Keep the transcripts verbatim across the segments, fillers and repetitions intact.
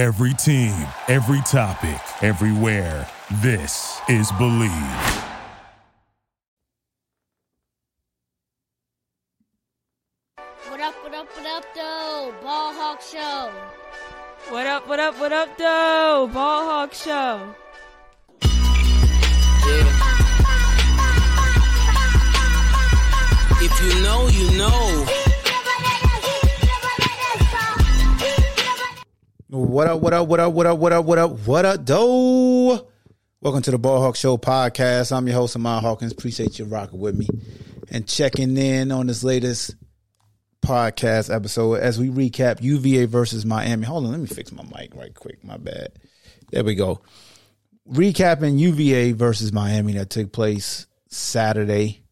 Every team, every topic, everywhere. This is Bleav. What up, what up, what up, though? Ball Hawk Show. What up, what up, what up, though? Ball Hawk Show. Yeah. If you know, you know. What up, what up, what up, what up, what up, what up, what up, doe? Welcome to the Ball Hawk Show podcast. I'm your host, Ahmad Hawkins. Appreciate you rocking with me and checking in on this latest podcast episode as we recap U V A versus Miami. Hold on, let me fix my mic right quick. My bad. There we go. Recapping U V A versus Miami that took place Saturday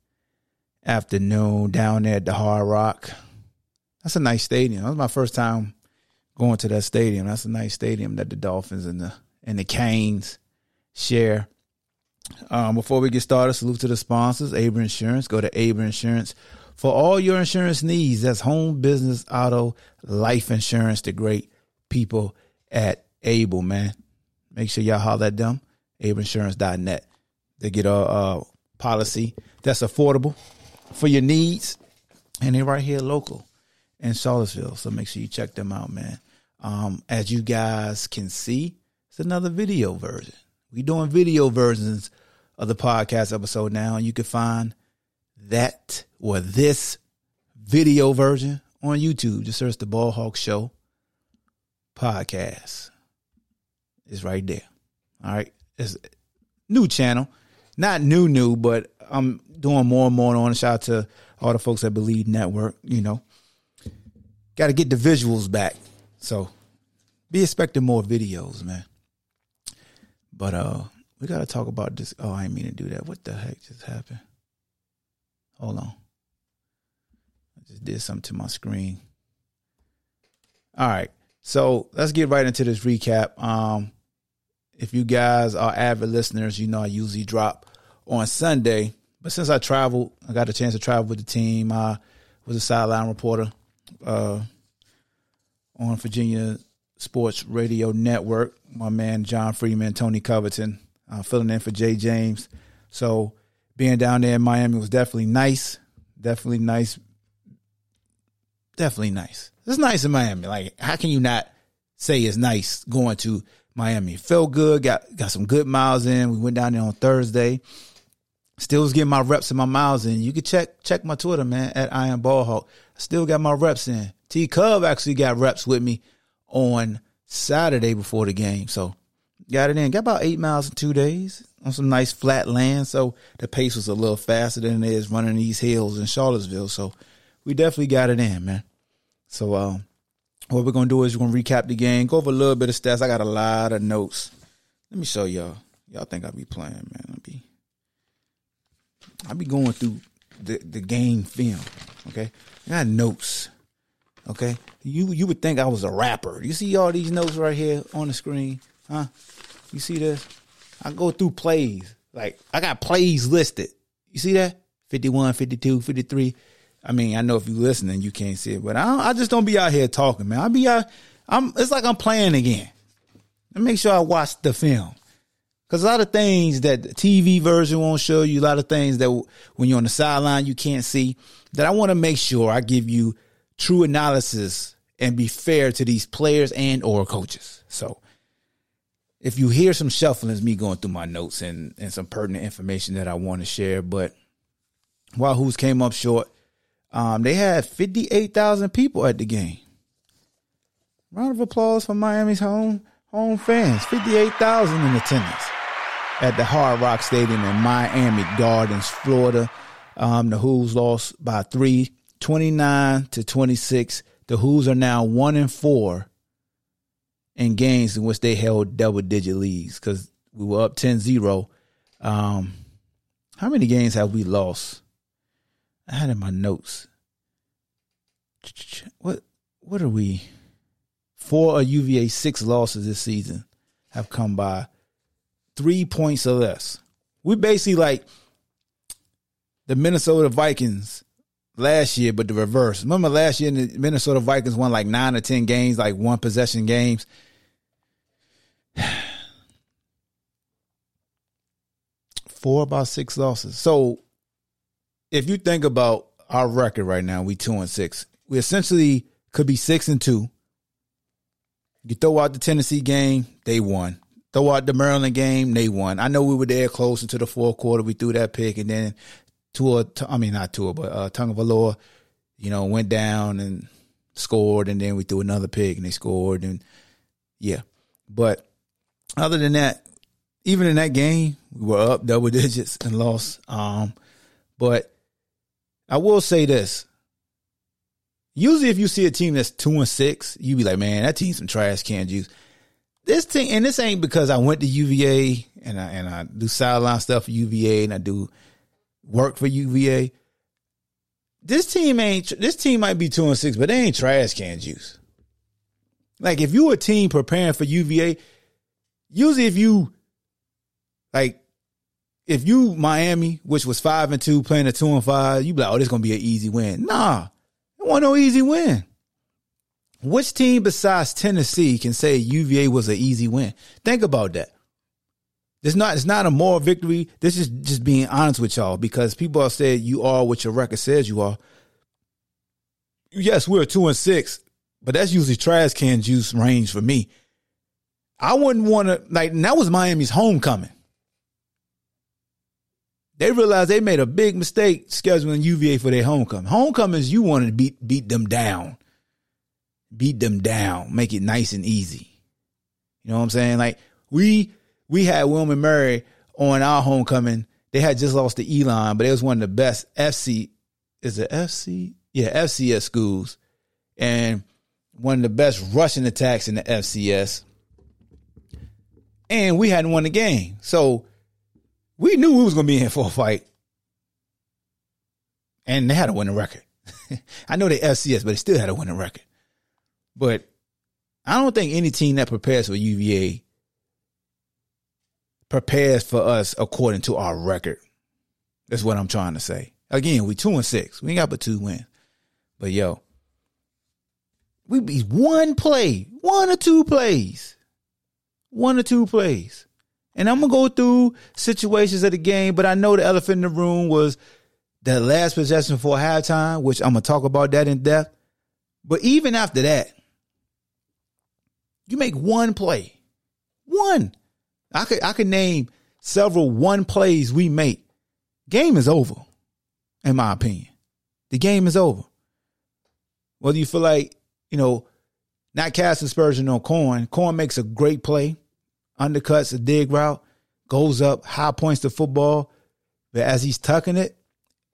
afternoon down there at the Hard Rock. That's a nice stadium. That was my first time going to that stadium. That's a nice stadium that the Dolphins and the and the Canes share. Um, before we get started, salute to the sponsors, Able Insurance. Go to Able Insurance for all your insurance needs. That's home, business, auto, life insurance. The great people at Able, man. Make sure y'all holler at them, able insurance dot net. They get a, a policy that's affordable for your needs, and they're right here local in Charlottesville. So make sure you check them out, man. Um, as you guys can see, it's another video version. We're doing video versions of the podcast episode now, and you can find that or this video version on YouTube. Just search the Ball Hawk Show podcast. It's right there. All right, it's a new channel, not new new, but I'm doing more and more on. Shout out to all the folks at Bleav Network. You know, got to get the visuals back. So be expecting more videos, man. But uh, we got to talk about this. Oh, I didn't mean to do that. What the heck just happened? Hold on. I just did something to my screen. All right. So let's get right into this recap. Um, if you guys are avid listeners, you know I usually drop on Sunday. But since I traveled, I got a chance to travel with the team. I was a sideline reporter uh on Virginia Sports Radio Network. My man, John Freeman, Tony Covington, uh, filling in for Jay James. So being down there in Miami was definitely nice. Definitely nice. Definitely nice. It's nice in Miami. Like, how can you not say it's nice going to Miami? It felt good. Got, got some good miles in. We went down there on Thursday. Still was getting my reps and my miles in. You can check check my Twitter, man, at I Am Ball Hawk. Still got my reps in. T-Cub actually got reps with me on Saturday before the game. So got it in. Got about eight miles in two days on some nice flat land. So the pace was a little faster than it is running these hills in Charlottesville. So we definitely got it in, man. So um, what we're going to do is we're going to recap the game, go over a little bit of stats. I got a lot of notes. Let me show y'all. Y'all think I be playing, man. I be, I be going through the, the game film, okay? I got notes. Okay, you you would think I was a rapper. You see all these notes right here on the screen, huh? You see this? I go through plays. Like, I got plays listed. You see that? fifty-one, fifty-two, fifty-three. I mean, I know if you're listening, you can't see it, but I, don't, I just don't be out here talking, man. I be out. I'm. It's like I'm playing again. I make sure I watch the film, because a lot of things that the T V version won't show you, a lot of things that when you're on the sideline you can't see, that I want to make sure I give you true analysis and be fair to these players and or coaches. So if you hear some shuffling, it's me going through my notes and, and some pertinent information that I want to share. But Wahoos came up short. Um, they had fifty-eight thousand people at the game. Round of applause for Miami's home home fans. fifty-eight thousand in attendance at the Hard Rock Stadium in Miami Gardens, Florida. Um, the Hoos lost by three. twenty-nine to twenty-six. The Hoos are now one and four in games in which they held double digit leads, because we were up ten zero. Um, how many games have we lost? I had in my notes. What what are we? Four of U V A's six losses this season have come by three points or less. We're basically like the Minnesota Vikings last year, but the reverse. Remember last year, the Minnesota Vikings won like nine or ten games, like one possession games. four of our six losses. So if you think about our record right now, we two and six. We essentially could be six and two. You throw out the Tennessee game, they won. Throw out the Maryland game, they won. I know we were there close into the fourth quarter. We threw that pick, and then Tua, I mean not Tua, but uh, Tagovailoa, you know, went down and scored, and then we threw another pick, and they scored, and yeah. But other than that, even in that game, we were up double digits and lost. Um, but I will say this. Usually if you see a team that's two and six, you be like, man, that team's some trash can juice. This team, and this ain't because I went to U V A and I and I do sideline stuff for U V A and I do work for U V A. This team ain't this team might be two and six, but they ain't trash can juice. Like if you a team preparing for U V A, usually if you like if you Miami, which was five and two, playing a two and five, you be like, oh, this is gonna be an easy win. Nah. Want no easy win. Which team besides Tennessee can say U V A was an easy win? Think about that. It's not, it's not a moral victory. This is just being honest with y'all because people have said you are what your record says you are. Yes, we're two and six, but that's usually trash can juice range for me. I wouldn't want to, like, and that was Miami's homecoming. They realized they made a big mistake scheduling U V A for their homecoming. Homecomings, you wanted to beat beat them down. Beat them down. Make it nice and easy. You know what I'm saying? Like, we we had Wilmer Murray on our homecoming. They had just lost to Elon, but it was one of the best F C, is it F C? Yeah, F C S schools. And one of the best rushing attacks in the F C S. And we hadn't won the game. So, we knew we was going to be in for a fight. And they had a winning record. I know they F C S, but they still had a winning record. But I don't think any team that prepares for U V A prepares for us according to our record. That's what I'm trying to say. Again, we two and six. We ain't got but two wins. But, yo, we be one play, one or two plays, one or two plays. And I'm going to go through situations of the game, but I know the elephant in the room was that last possession before halftime, which I'm going to talk about that in depth. But even after that, you make one play. One. I could I could name several one plays we make. Game is over, in my opinion. The game is over. Whether you feel like, you know, not casting aspersion on Corn. Corn makes a great play. Undercuts a dig route, goes up, high points the football, but as he's tucking it,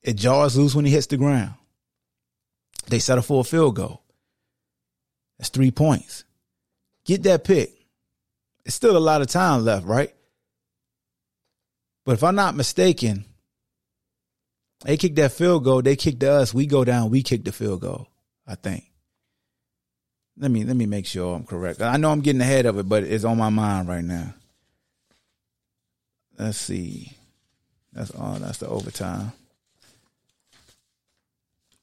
it jars loose when he hits the ground. They settle for a field goal. That's three points. Get that pick. It's still a lot of time left, right? But if I'm not mistaken, they kick that field goal, they kick to us, we go down, we kick the field goal, I think. Let me let me make sure I'm correct. I know I'm getting ahead of it, but it's on my mind right now. Let's see. That's all. That's the overtime.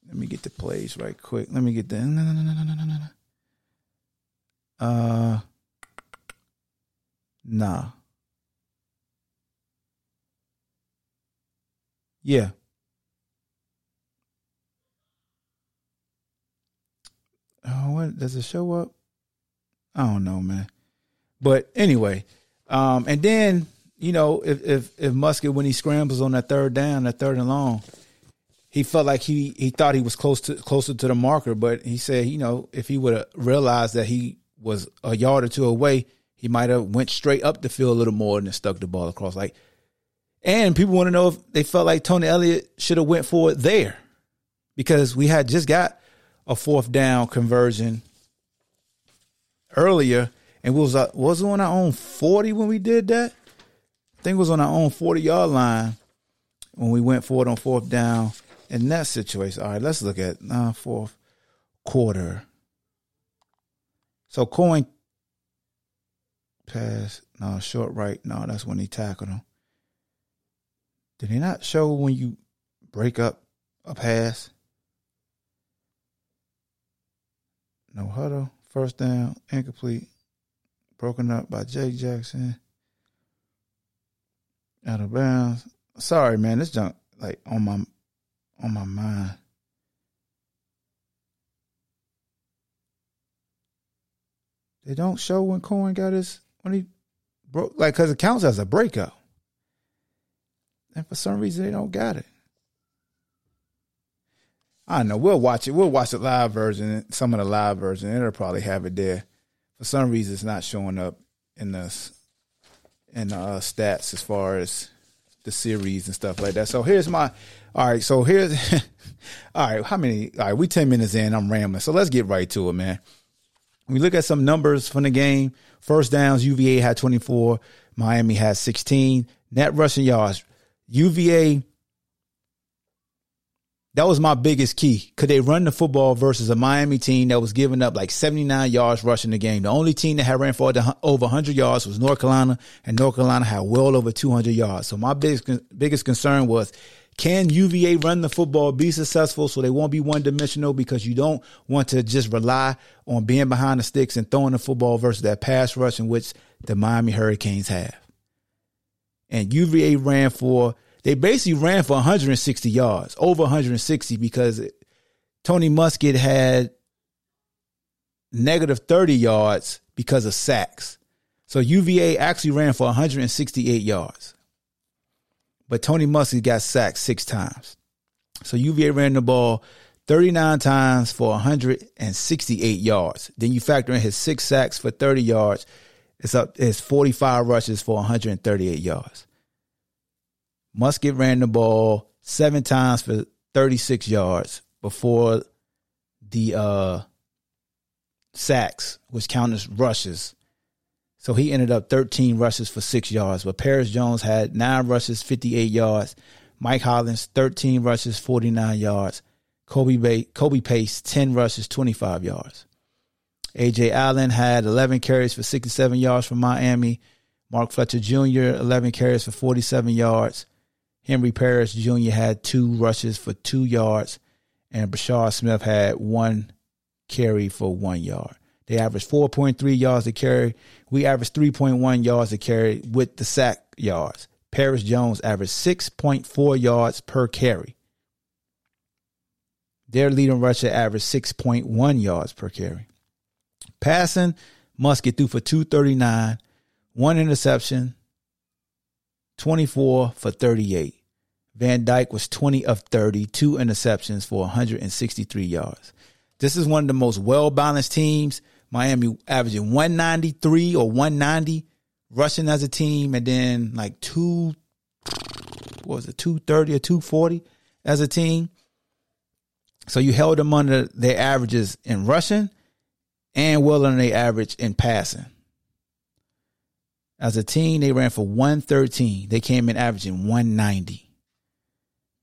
Let me get the plays right quick. Let me get the. No, no, no, no, no, no, no. Uh, nah. Yeah. Oh, what does it show up? I don't know, man. But anyway, um, and then you know, if if if Musker, when he scrambles on that third down, that third and long, he felt like he he thought he was close to closer to the marker, but he said, you know, if he would have realized that he was a yard or two away, he might have went straight up the field a little more and stuck the ball across. Like, and people want to know if they felt like Tony Elliott should have went for it there, because we had just got a fourth down conversion earlier, and we was uh, was it on our own forty when we did that? I think it was on our own forty yard line when we went for it on fourth down in that situation. All right, let's look at uh, fourth quarter. So Cohen pass, no short right, no that's when he tackled him. Did he not show when you break up a pass? No huddle, first down, incomplete, broken up by Jake Jackson. Out of bounds. Sorry, man. This junk like on my on my mind. They don't show when Cohen got his when he broke like because it counts as a breakout, and for some reason they don't got it. I don't know. We'll watch it. We'll watch the live version. Some of the live version. It'll probably have it there. For some reason, it's not showing up in the in the uh, stats as far as the series and stuff like that. So here's my. All right. So here's. All right. How many? All right. We ten minutes in. I'm rambling. So let's get right to it, man. We look at some numbers from the game. First downs, U V A had twenty-four. Miami had sixteen. Net rushing yards. U V A, that was my biggest key. Could they run the football versus a Miami team that was giving up like seventy-nine yards rushing the game? The only team that had ran for over one hundred yards was North Carolina, and North Carolina had well over two hundred yards. So my biggest, biggest concern was, can U V A run the football, be successful so they won't be one-dimensional, because you don't want to just rely on being behind the sticks and throwing the football versus that pass rush in which the Miami Hurricanes have. And U V A ran for, they basically ran for one hundred sixty yards, over one hundred sixty, because Tony Musker had negative thirty yards because of sacks. So U V A actually ran for one hundred sixty-eight yards. But Tony Musker got sacked six times. So U V A ran the ball thirty-nine times for one hundred sixty-eight yards. Then you factor in his six sacks for thirty yards. It's up. It's forty-five rushes for one hundred thirty-eight yards. Musker ran the ball seven times for thirty-six yards before the uh, sacks, which counted as rushes. So he ended up thirteen rushes for six yards. But Paris Jones had nine rushes, fifty-eight yards. Mike Hollins, thirteen rushes, forty-nine yards. Kobe, Bay, Kobe Pace, ten rushes, twenty-five yards. A J Allen had eleven carries for sixty-seven yards from Miami. Mark Fletcher Junior, eleven carries for forty-seven yards. Henry Parrish Junior had two rushes for two yards. And Breshad Smith had one carry for one yard. They averaged four point three yards a carry. We averaged three point one yards a carry with the sack yards. Paris Jones averaged six point four yards per carry. Their leading rusher averaged six point one yards per carry. Passing, Musker threw for two thirty-nine, one interception, twenty-four for thirty-eight. Van Dyke was twenty of thirty, two interceptions for one hundred sixty-three yards. This is one of the most well-balanced teams. Miami averaging one ninety-three or one ninety rushing as a team, and then like two, what was it, two thirty or two forty as a team. So you held them under their averages in rushing and well under their average in passing. As a team, they ran for one thirteen. They came in averaging one ninety.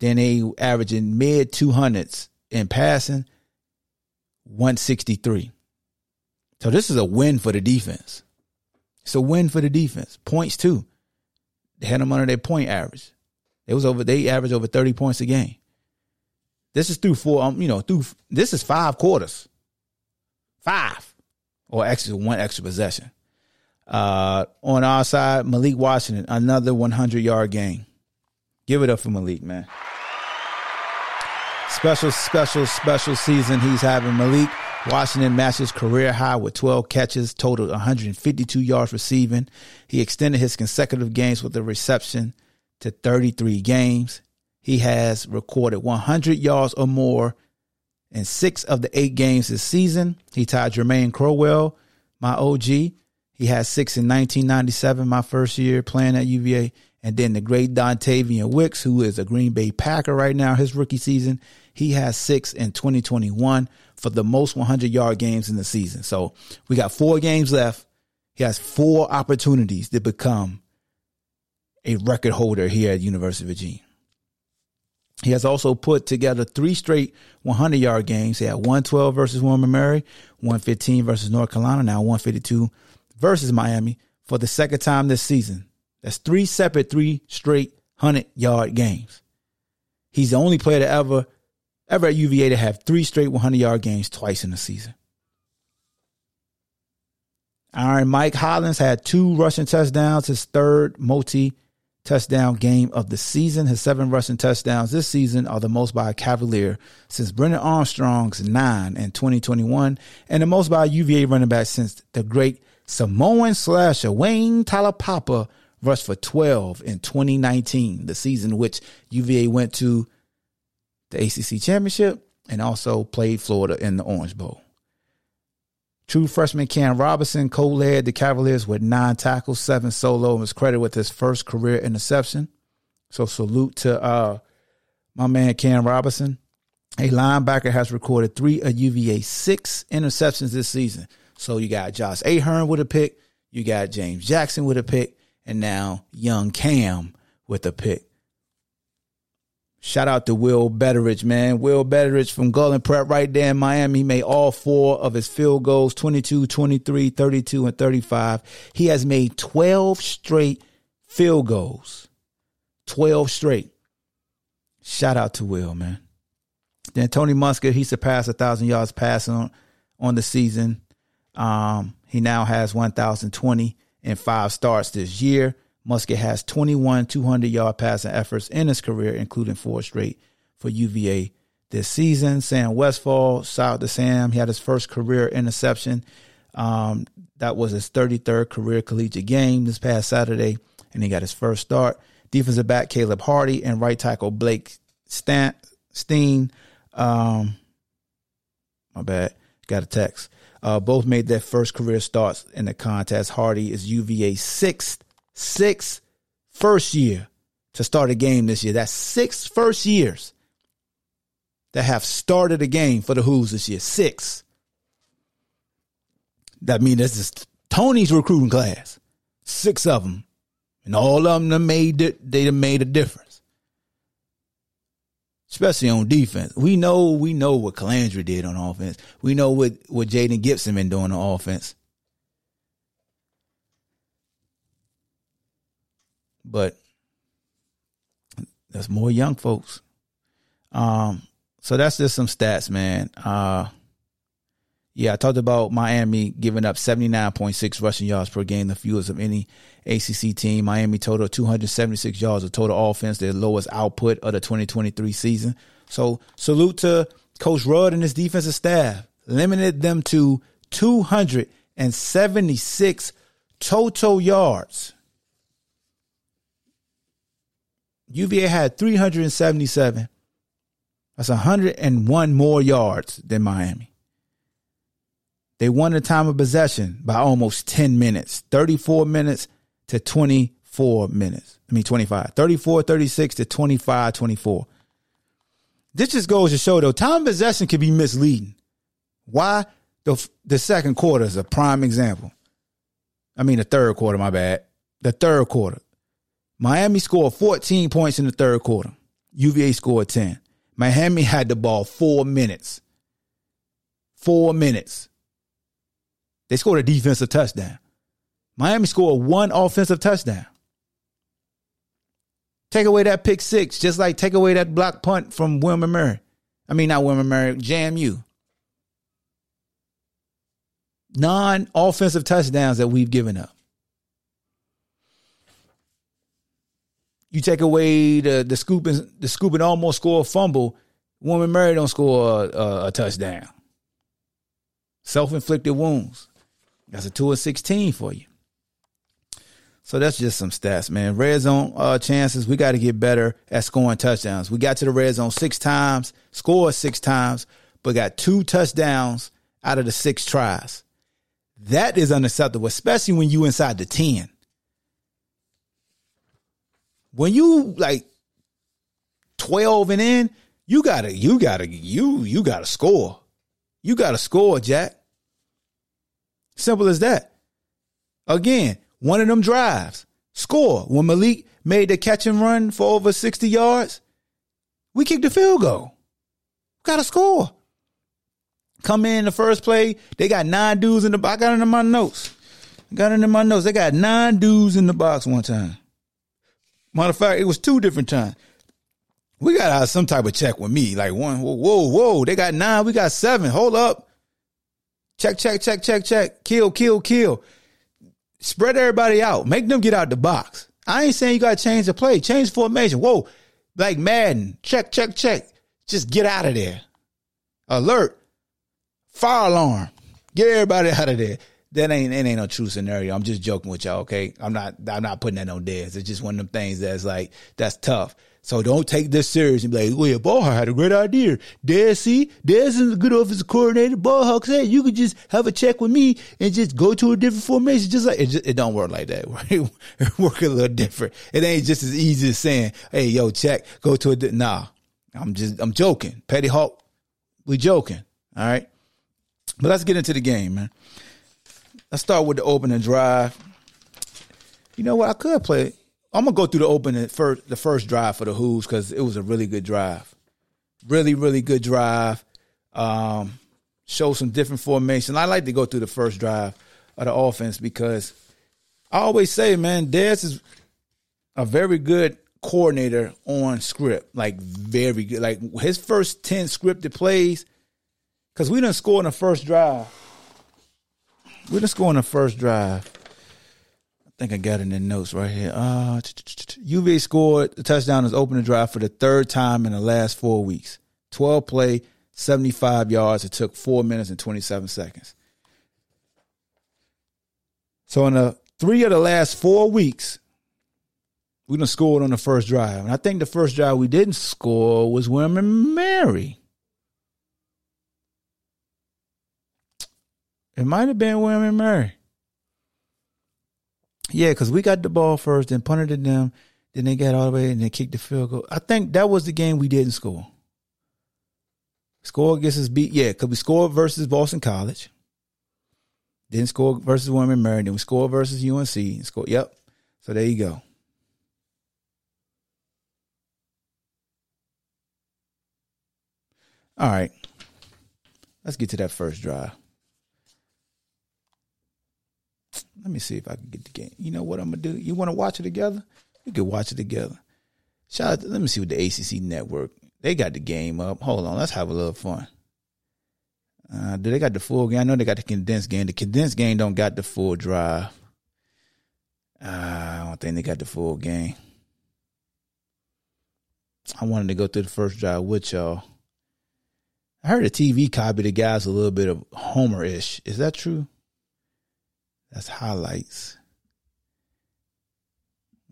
Then they averaging mid two hundreds in passing, one sixty-three. So this is a win for the defense. It's a win for the defense. Points too. They had them under their point average. It was over. They averaged over thirty points a game. This is through four. Um, you know, through this is five quarters. Five, or extra one extra possession. Uh, on our side, Malik Washington, another one hundred yard game. Give it up for Malik, man. Special, special, special season he's having. Malik Washington matches career high with twelve catches, totaled one hundred fifty-two yards receiving. He extended his consecutive games with a reception to thirty-three games. He has recorded one hundred yards or more in six of the eight games this season. He tied Jermaine Crowell, my O G. He had six in nineteen ninety-seven, my first year playing at U V A. And then the great Dontavian Wicks, who is a Green Bay Packer right now, his rookie season, he has six in twenty twenty-one for the most one hundred-yard games in the season. So we got four games left. He has four opportunities to become a record holder here at University of Virginia. He has also put together three straight one hundred-yard games. He had one twelve versus Wilmer Murray, one fifteen versus North Carolina, now one fifty-two versus Miami for the second time this season. That's three separate, three straight one hundred-yard games. He's the only player to ever, ever at U V A to have three straight one hundred-yard games twice in the season. All right, Mike Hollins had two rushing touchdowns, his third multi touchdown game of the season. His seven rushing touchdowns this season are the most by a Cavalier since Brennan Armstrong's nine in twenty twenty-one, and the most by a U V A running back since the great Samoan slasher Wayne Talapapa rushed for twelve in twenty nineteen, the season which U V A went to the A C C Championship and also played Florida in the Orange Bowl. True freshman Cam Robinson co-led the Cavaliers with nine tackles, seven solo, and was credited with his first career interception. So salute to uh, my man Cam Robinson. A linebacker has recorded three of U V A's six interceptions this season. So you got Josh Ahern with a pick, you got James Jackson with a pick, and now young Cam with a pick. Shout out to Will Bettridge, man. Will Bettridge from Garland Prep right there in Miami. He made all four of his field goals, twenty-two, twenty-three, thirty-two, and thirty-five. He has made twelve straight field goals. twelve straight. Shout out to Will, man. Then Tony Musker, he surpassed one thousand yards passing on, on the season. Um, he now has one thousand twenty in five starts this year. Musker has twenty-one two hundred-yard passing efforts in his career, including four straight for U V A this season. Sam Westfall, shout out to Sam. He had his first career interception. Um, that was his thirty-third career collegiate game this past Saturday, and he got his first start. Defensive back Caleb Hardy and right tackle Blake Steen. Um, my bad. Got a text. Uh, both made their first career starts in the contest. Hardy is U V A's sixth. Six first year to start a game this year. That's six first years that have started a game for the Hoos this year. Six. That means this is Tony's recruiting class. Six of them. And all of them done made it, they done made a difference. Especially on defense. We know, we know what Calandra did on offense. We know what, what Jaden Gibson been doing on offense. But there's more young folks. Um, so that's just some stats, man. Uh, yeah, I talked about Miami giving up seventy-nine point six rushing yards per game, the fewest of any A C C team. Miami total two hundred seventy-six yards of total offense, their lowest output of the twenty twenty-three season. So salute to Coach Rudd and his defensive staff. Limited them to two hundred seventy-six total yards. U V A had three hundred seventy-seven. That's one hundred one more yards than Miami. They won the time of possession by almost ten minutes, thirty-four minutes to twenty-four minutes. I mean, twenty-five, thirty-four thirty-six to twenty-five twenty-four. This just goes to show, though, time of possession can be misleading. Why? The, the second quarter is a prime example. I mean, the third quarter, my bad. The third quarter. Miami scored fourteen points in the third quarter. U V A scored ten. Miami had the ball four minutes. Four minutes. They scored a defensive touchdown. Miami scored one offensive touchdown. Take away that pick six, just like take away that block punt from Wilmer Murray. I mean, not Wilmer Murray, J M U. Non-offensive touchdowns that we've given up. You take away the the scoop and the scoop and almost score a fumble. Wilmer Murray don't score a, a, a touchdown. Self-inflicted wounds. That's a two of sixteen for you. So that's just some stats, man. Red zone uh, chances. We got to get better at scoring touchdowns. We got to the red zone six times, scored six times, but got two touchdowns out of the six tries. That is unacceptable, especially when you inside the ten. When you like twelve and in, you gotta, you gotta, you, you gotta score. You gotta score, Jack. Simple as that. Again, one of them drives. Score. When Malik made the catch and run for over sixty yards, we kicked the field goal. Gotta score. Come in the first play. They got nine dudes in the box. I got it in my notes. Got it in my notes. They got nine dudes in the box one time. Matter of fact, it was two different times. We got out some type of check with me. Like one, whoa, whoa, whoa. They got nine. We got seven. Hold up. Check, check, check, check, check. Kill, kill, kill. Spread everybody out. Make them get out the box. I ain't saying you got to change the play. Change formation. Whoa. Like Madden. Check, check, check. Just get out of there. Alert. Fire alarm. Get everybody out of there. That ain't that ain't no true scenario. I'm just joking with y'all, okay? I'm not I'm not putting that on Dez. It's just one of them things that's like, that's tough. So don't take this serious and be like, well, Ball Hawk had a great idea. Dez, see? Dez is a good offensive coordinator. Ball Hawk said you could just have a check with me and just go to a different formation. Just like it, just, it don't work like that. Right? It work a little different. It ain't just as easy as saying, hey, yo, check, go to a di-. Nah. I'm just I'm joking. Petty Hawk, we joking. All right. But let's get into the game, man. Let's start with the opening drive. You know what? I could play. I'm going to go through the opening first, the first drive for the Hoos, because it was a really good drive. Really, really good drive. Um, show some different formation. I like to go through the first drive of the offense because I always say, man, Dez is a very good coordinator on script. Like, very good. Like, his first ten scripted plays, because we done scored in the first drive. We're just going to first drive. I think I got it in the notes right here. Uh, U V A scored a touchdown as opening drive for the third time in the last four weeks. twelve play, seventy-five yards. It took four minutes and twenty-seven seconds. So in the three of the last four weeks, we done scored on the first drive. And I think the first drive we didn't score was Wilmer Murray. It might have been Wilmer Murray. Yeah, because we got the ball first, then punted to them, then they got all the way and they kicked the field goal. I think that was the game we didn't score. Score against us beat, yeah, because we scored versus Boston College, then score versus Wilmer Murray, then we scored versus U N C. And score, yep. So there you go. All right. Let's get to that first drive. Let me see if I can get the game. You know what I'm going to do? You want to watch it together? You can watch it together. Shout out to, let me see what the A C C Network. They got the game up. Hold on. Let's have a little fun. Uh, do they got the full game? I know they got the condensed game. The condensed game don't got the full drive. Uh, I don't think they got the full game. I wanted to go through the first drive with y'all. I heard the T V copy the guys a little bit of Homer-ish. Is that true? That's highlights.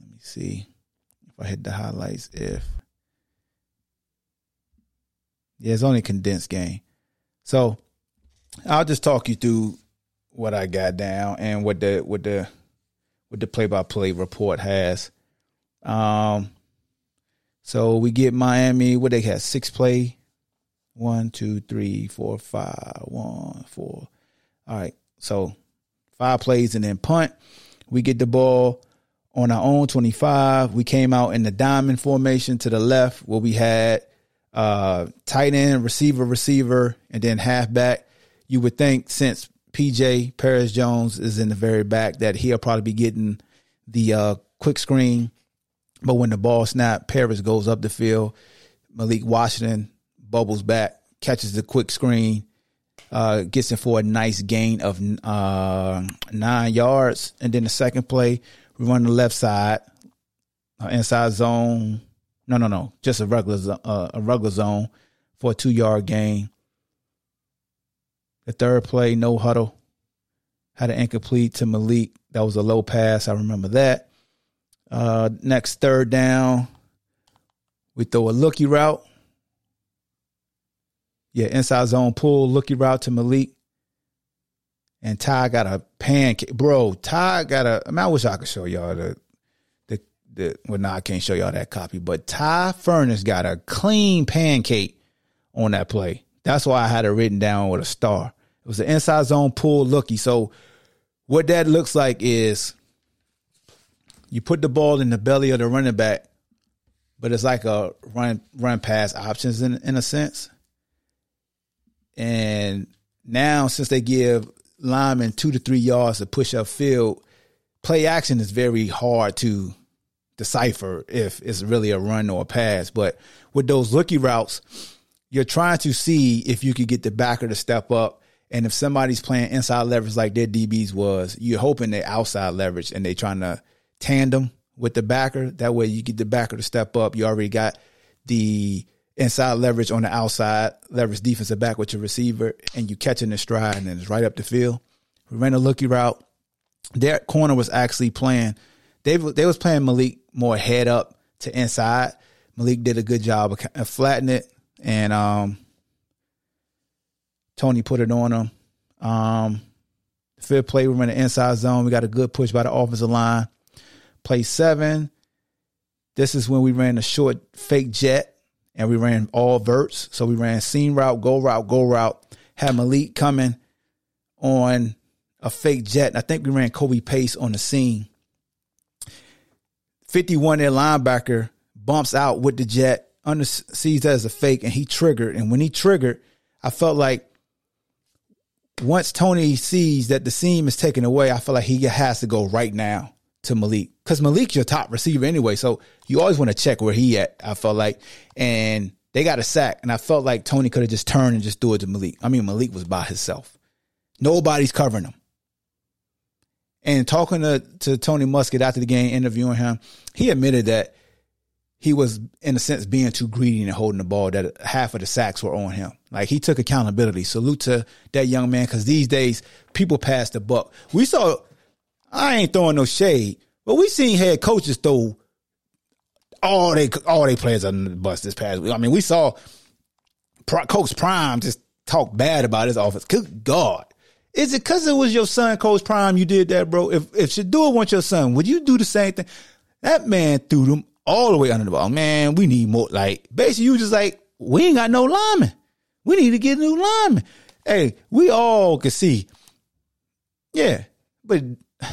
Let me see if I hit the highlights. If yeah, it's only condensed game, so I'll just talk you through what I got down and what the what the what the play-by-play report has. Um, so we get Miami. What they had six play, one, two, three, four, five, one, four. All right, so. Five plays and then punt. We get the ball on our own twenty-five. We came out in the diamond formation to the left where we had uh, tight end, receiver, receiver, and then halfback. You would think since P J Paris Jones is in the very back that he'll probably be getting the uh, quick screen. But when the ball snapped, Paris goes up the field. Malik Washington bubbles back, catches the quick screen. Uh, gets in for a nice gain of uh, nine yards. And then the second play, we run the left side, uh, inside zone. No, no, no. Just a regular, uh, a regular zone for a two-yard gain. The third play, no huddle. Had an incomplete to Malik. That was a low pass. I remember that. Uh, next third down, we throw a looky route. Yeah, inside zone pull, looky route to Malik. And Ty got a pancake. Bro, Ty got a, I mean, I wish I could show y'all the, the, the well, no, nah, I can't show y'all that copy. But Ty Furnish got a clean pancake on that play. That's why I had it written down with a star. It was an inside zone pull looky. So what that looks like is you put the ball in the belly of the running back, but it's like a run, run pass options in, in a sense. And now, since they give linemen two to three yards to push up field, play action is very hard to decipher if it's really a run or a pass. But with those looky routes, you're trying to see if you could get the backer to step up. And if somebody's playing inside leverage like their D B's was, you're hoping they're outside leverage and they're trying to tandem with the backer. That way you get the backer to step up. You already got the inside leverage on the outside, leverage defensive back with your receiver, and you catching the stride, and it's right up the field. We ran a looky route. Their corner was actually playing. They, they was playing Malik more head up to inside. Malik did a good job of flattening it, and um, Tony put it on him. Um, fifth play, we were in the inside zone. We got a good push by the offensive line. Play seven, this is when we ran a short fake jet, and we ran all verts. So we ran seam route, go route, go route. Had Malik coming on a fake jet, and I think we ran Kobe Pace on the seam. fifty-one, their linebacker, bumps out with the jet, under, sees that as a fake, and he triggered. And when he triggered, I felt like once Tony sees that the seam is taken away, I feel like he has to go right now to Malik, because Malik's your top receiver anyway. So you always want to check where he at, I felt like. And they got a sack, and I felt like Tony could have just turned and just threw it to Malik. I mean, Malik was by himself. Nobody's covering him. And talking to, to Tony Musker after the game, interviewing him, he admitted that he was, in a sense, being too greedy and holding the ball, that half of the sacks were on him. Like, he took accountability. Salute to that young man, because these days, people pass the buck. We saw, I ain't throwing no shade, but we seen head coaches throw all they, all they players under the bus this past week. I mean, we saw Coach Prime just talk bad about his offense. Good God. Is it because it was your son, Coach Prime, you did that, bro? If if Shadua wants your son, would you do the same thing? That man threw them all the way under the ball. Man, we need more. Like, basically, you just like, we ain't got no linemen. We need to get a new lineman. Hey, we all can see. Yeah, but I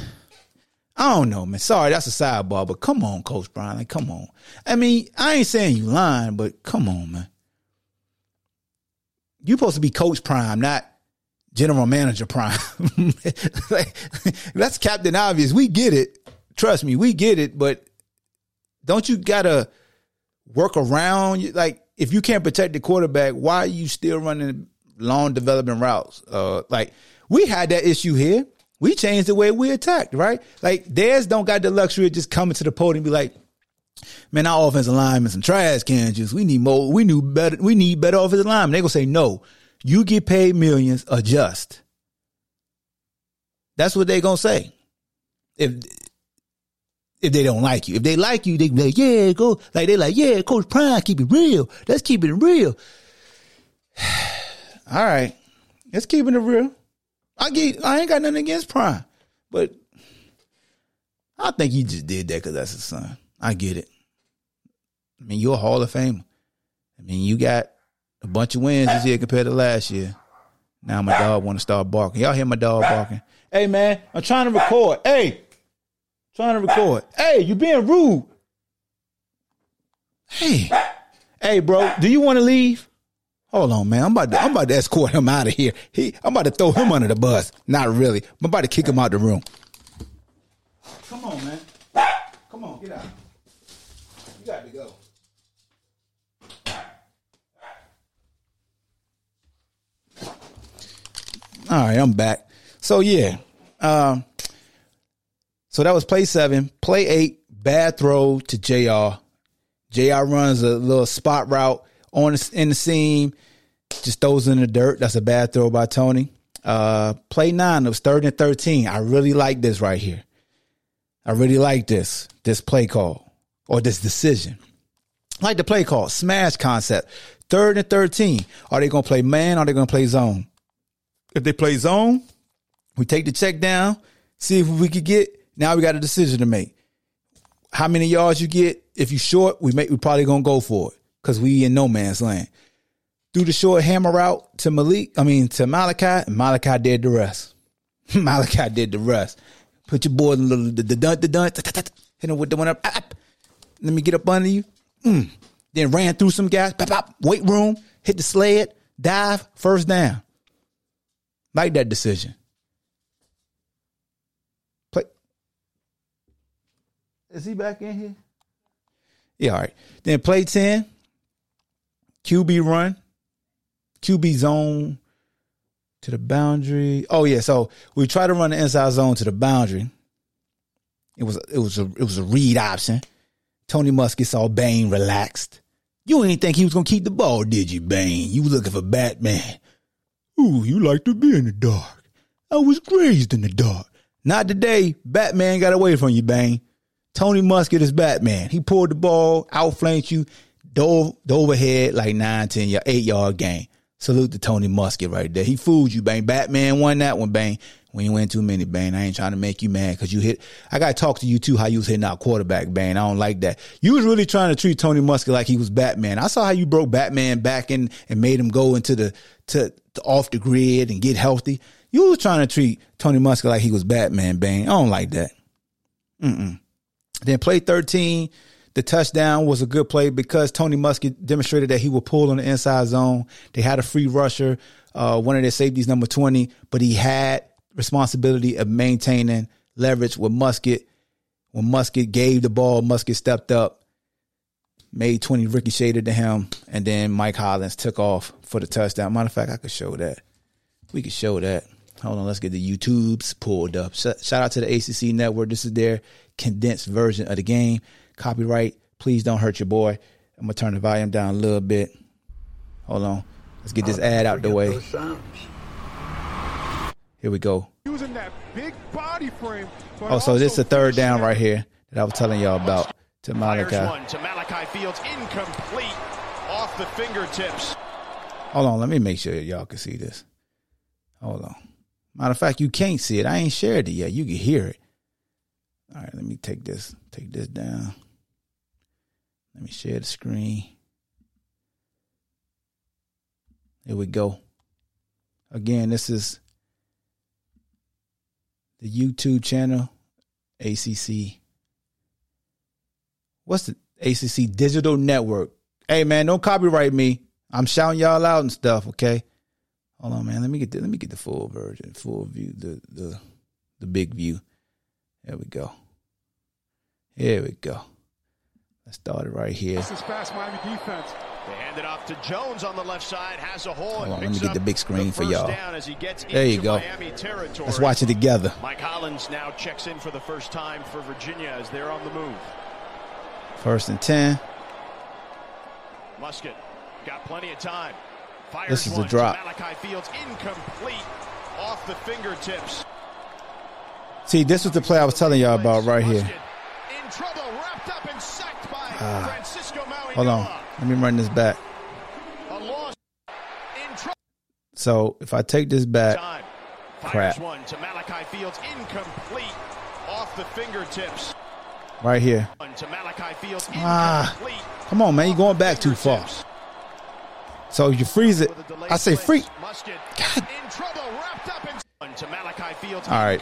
don't know, man. Sorry, that's a sidebar, but come on, Coach Brian. Like, come on. I mean, I ain't saying you lying, but come on, man. You supposed to be Coach Prime, not General Manager Prime. Like, that's Captain Obvious. We get it. Trust me, we get it, but don't you gotta work around? Like, if you can't protect the quarterback, why are you still running long development routes? Uh, like, we had that issue here. We changed the way we attacked, right? Like, theirs don't got the luxury of just coming to the podium and be like, man, our offensive linemen some trash can juice. We need more. We knew better. We need better offensive linemen. They gonna say no. You get paid millions. Adjust. That's what they gonna say. If If they don't like you. If they like you, they be like, yeah, go. Like, they like, yeah, Coach Prime, keep it real. Let's keep it real. All right. Let's keep it real. I get, I ain't got nothing against Prime. But I think he just did that because that's his son. I get it. I mean, you're a Hall of Famer. I mean, you got a bunch of wins this year compared to last year. Now my dog want to start barking. Y'all hear my dog barking? Hey, man, I'm trying to record. Hey. Trying to record. Hey, you being rude. Hey. Hey, bro, do you want to leave? Hold on, man. I'm about to, I'm about to escort him out of here. He, I'm about to throw him under the bus. Not really. I'm about to kick him out the room. Come on, man. Come on, get out. You got to go. All right, I'm back. So, yeah. Um... So that was play seven. Play eight, bad throw to J R. J R runs a little spot route on the, in the seam, just throws in the dirt. That's a bad throw by Tony. Uh, play nine, it was third and thirteen. I really like this right here. I really like this, this play call or this decision. I like the play call, smash concept. Third and thirteen. Are they going to play man or are they going to play zone? If they play zone, we take the check down, see if we could get. Now we got a decision to make. How many yards you get? If you short, we make we probably gonna go for it because we in no man's land. Threw the short hammer route to Malik. I mean to Malachi. And Malachi did the rest. Malachi did the rest. Put your boy in the the the dun the dun. Hit him with the one up. Let me get up under you. Mm. Then ran through some guys. Pop, pop, weight room. Hit the sled. Dive. First down. Like that decision. Is he back in here? Yeah, all right. Then play ten, Q B run, Q B zone to the boundary. Oh, yeah, so we try to run the inside zone to the boundary. It was it was a it was a read option. Tony Musker saw Bain relaxed. You ain't think he was gonna keep the ball, did you, Bain? You looking for Batman? Ooh, you like to be in the dark. I was raised in the dark. Not today. Batman got away from you, Bain. Tony Musker is Batman. He pulled the ball, outflanked you, dove, dove ahead like nine, ten, yard, eight yard gain. Salute to Tony Musker right there. He fooled you, Bain. Batman won that one, Bain. We ain't win too many, Bain. I ain't trying to make you mad because you hit. I got to talk to you, too, how you was hitting out quarterback, Bain. I don't like that. You was really trying to treat Tony Musker like he was Batman. I saw how you broke Batman back in and made him go into the to, to off the grid and get healthy. You was trying to treat Tony Musker like he was Batman, Bain. I don't like that. Mm-mm. Then play thirteen, the touchdown was a good play because Tony Musker demonstrated that he would pull on the inside zone. They had a free rusher, uh, one of their safeties, number twenty, but he had responsibility of maintaining leverage with Musket. When Musket gave the ball, Musket stepped up, made twenty ricocheted to him, and then Mike Hollins took off for the touchdown. Matter of fact, I could show that. We could show that. Hold on, let's get the YouTubes pulled up. Shout out to the A C C Network. This is their condensed version of the game. Copyright, please don't hurt your boy. I'm going to turn the volume down a little bit. Hold on. Let's get this ad out the way. Here we go. Using that big body frame, oh, so this is the third down right here that I was telling y'all about. To Malachi. One to Malachi Fields, incomplete off the fingertips. Hold on, let me make sure y'all can see this. Hold on. Matter of fact, you can't see it. I ain't shared it yet. You can hear it. All right, let me take this, take this down. Let me share the screen. Here we go. Again, this is the YouTube channel, A C C. What's the A C C Digital Network? Hey, man, don't copyright me. I'm shouting y'all out and stuff, okay? Hold on, man. Let me get the, let me get the full version, full view, the the the big view. There we go. Here we go. Let's start it right here. This is fast Miami defense. They hand it off to Jones on the left side. Has a hole. Hold on, let me get the big screen the for y'all. As he gets there you go. Let's watch it together. Mike Hollins now checks in for the first time for Virginia as they're on the move. First and ten. Musket got plenty of time. Fires this is the drop. Malachi Fields incomplete off the fingertips. See, this was the play I was telling y'all about right here. In trouble, wrapped up and sacked by uh, Francisco Maui. Hold on. Let me run this back. So if I take this back, crap. One to Malachi Fields, incomplete off the fingertips. Right here. Ah, come on, man. You're going back too far. So you freeze it. I say free. God. To Malachi Fields. All right,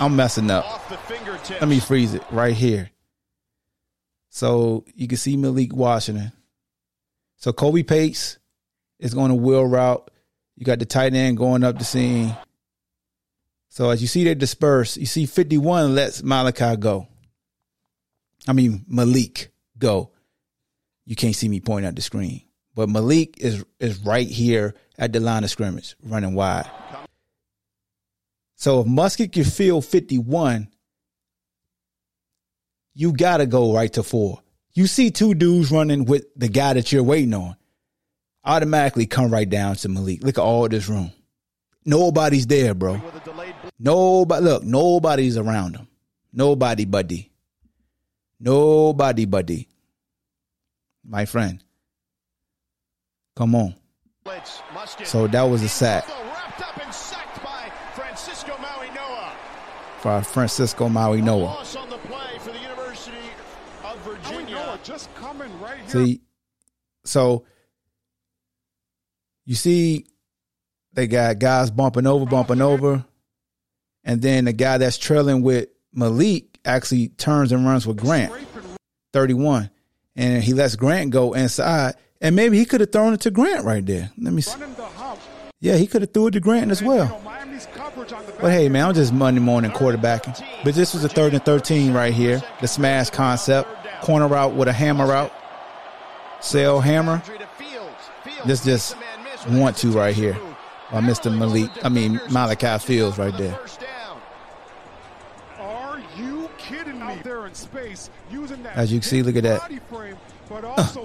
I'm messing up. Let me freeze it right here. So you can see Malik Washington. So Kobe Pates is going to wheel route. You got the tight end going up the seam. So as you see, they disperse. You see fifty-one lets Malachi go. I mean, Malik go. You can't see me pointing at the screen. But Malik is, is right here at the line of scrimmage, running wide. So if Musket can field fifty-one, you got to go right to four. You see two dudes running with the guy that you're waiting on. Automatically come right down to Malik. Look at all this room. Nobody's there, bro. Nobody. Look, nobody's around him. Nobody, buddy. Nobody, buddy. My friend. Come on. So that was a sack. By Francisco Maui Noah. See, so you see, they got guys bumping over, bumping over, and then the guy that's trailing with Malik actually turns and runs with Grant, thirty-one, and he lets Grant go inside, and maybe he could have thrown it to Grant right there. Let me see. Yeah, he could have threw it to Grant as well. But hey, man, I'm just Monday morning quarterbacking. But this was a third and thirteen right here. The smash concept. Corner route with a hammer out. Sail hammer. This just want to right here. By Mister Malik. I mean, Malachi Fields right there. Are you kidding me? out there in space using that. As you can see, look at that. Frame, uh,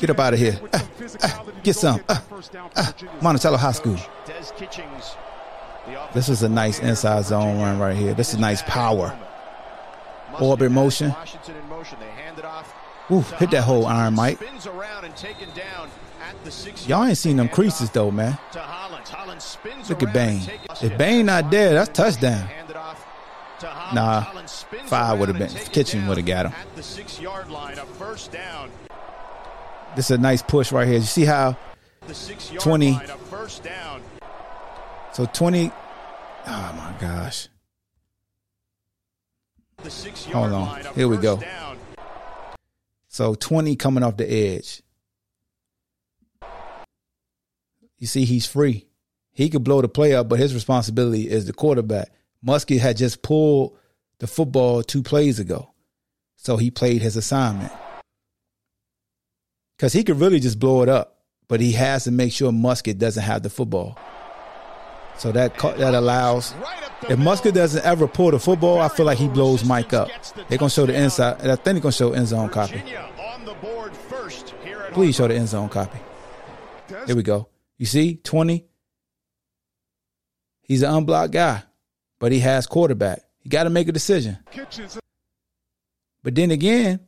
get up out of here. Uh, uh, get some. Uh, uh, Monticello High School. This is a nice inside zone run right here. This is nice power. Orbit motion. Ooh, hit that whole iron, Mike. Y'all ain't seen them creases, though, man. Look at Bain. If Bain not there, that's touchdown. Nah, five would have been. Kitchen would have got him. This is a nice push right here. You see how twenty. So twenty. Oh, my gosh. Hold on. Here we go. So twenty coming off the edge. You see, he's free. He could blow the play up, but his responsibility is the quarterback. Musker had just pulled the football two plays ago, so he played his assignment. Because he could really just blow it up, but he has to make sure Musker doesn't have the football. So that that allows, if Musker doesn't ever pull the football, I feel like he blows Mike up. They're going to show the inside, and I think they're going to show end zone copy. Please show the end zone copy. Here we go. You see, twenty, he's an unblocked guy, but he has quarterback. You got to make a decision. But then again,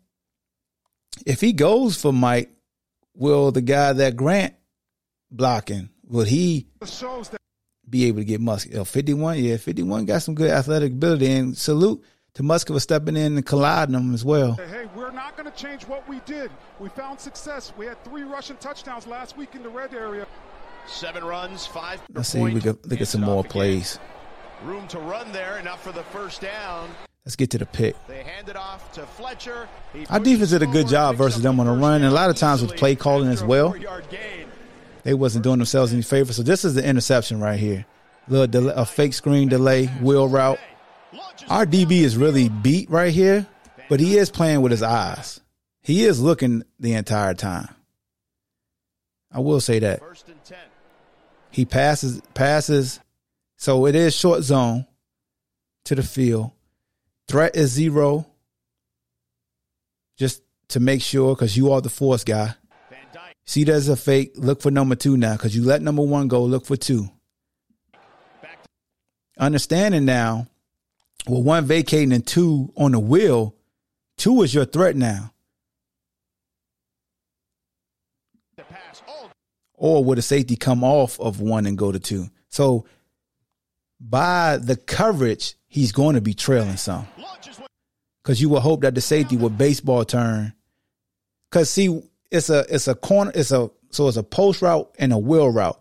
if he goes for Mike, will the guy that Grant blocking, will he be able to get Musker? Oh, fifty-one, yeah, fifty-one got some good athletic ability, and salute to Musker for stepping in and colliding them as well. Hey, we're not going to change what we did. We found success. We had three rushing touchdowns last week in the red area. Seven runs, five. Let's see. We can look at some more plays. Room to run there, enough for the first down. Let's get to the pick. They hand it off to Fletcher. Our defense did a good job versus them on the run, and a lot of times with play calling as well. They wasn't doing themselves any favor. So this is the interception right here. Little del- a fake screen delay, wheel route. Our D B is really beat right here, but he is playing with his eyes. He is looking the entire time. I will say that. He passes, passes. So it is short zone to the field. Threat is zero. Just to make sure, because you are the force guy. See, there's a fake. Look for number two now, because you let number one go. Look for two. Understanding now, well, one vacating and two on the wheel. Two is your threat now. Or would a safety come off of one and go to two? So by the coverage, he's going to be trailing some. Because you would hope that the safety would baseball turn. Because see, it's a it's a corner, it's a so it's a post route and a wheel route.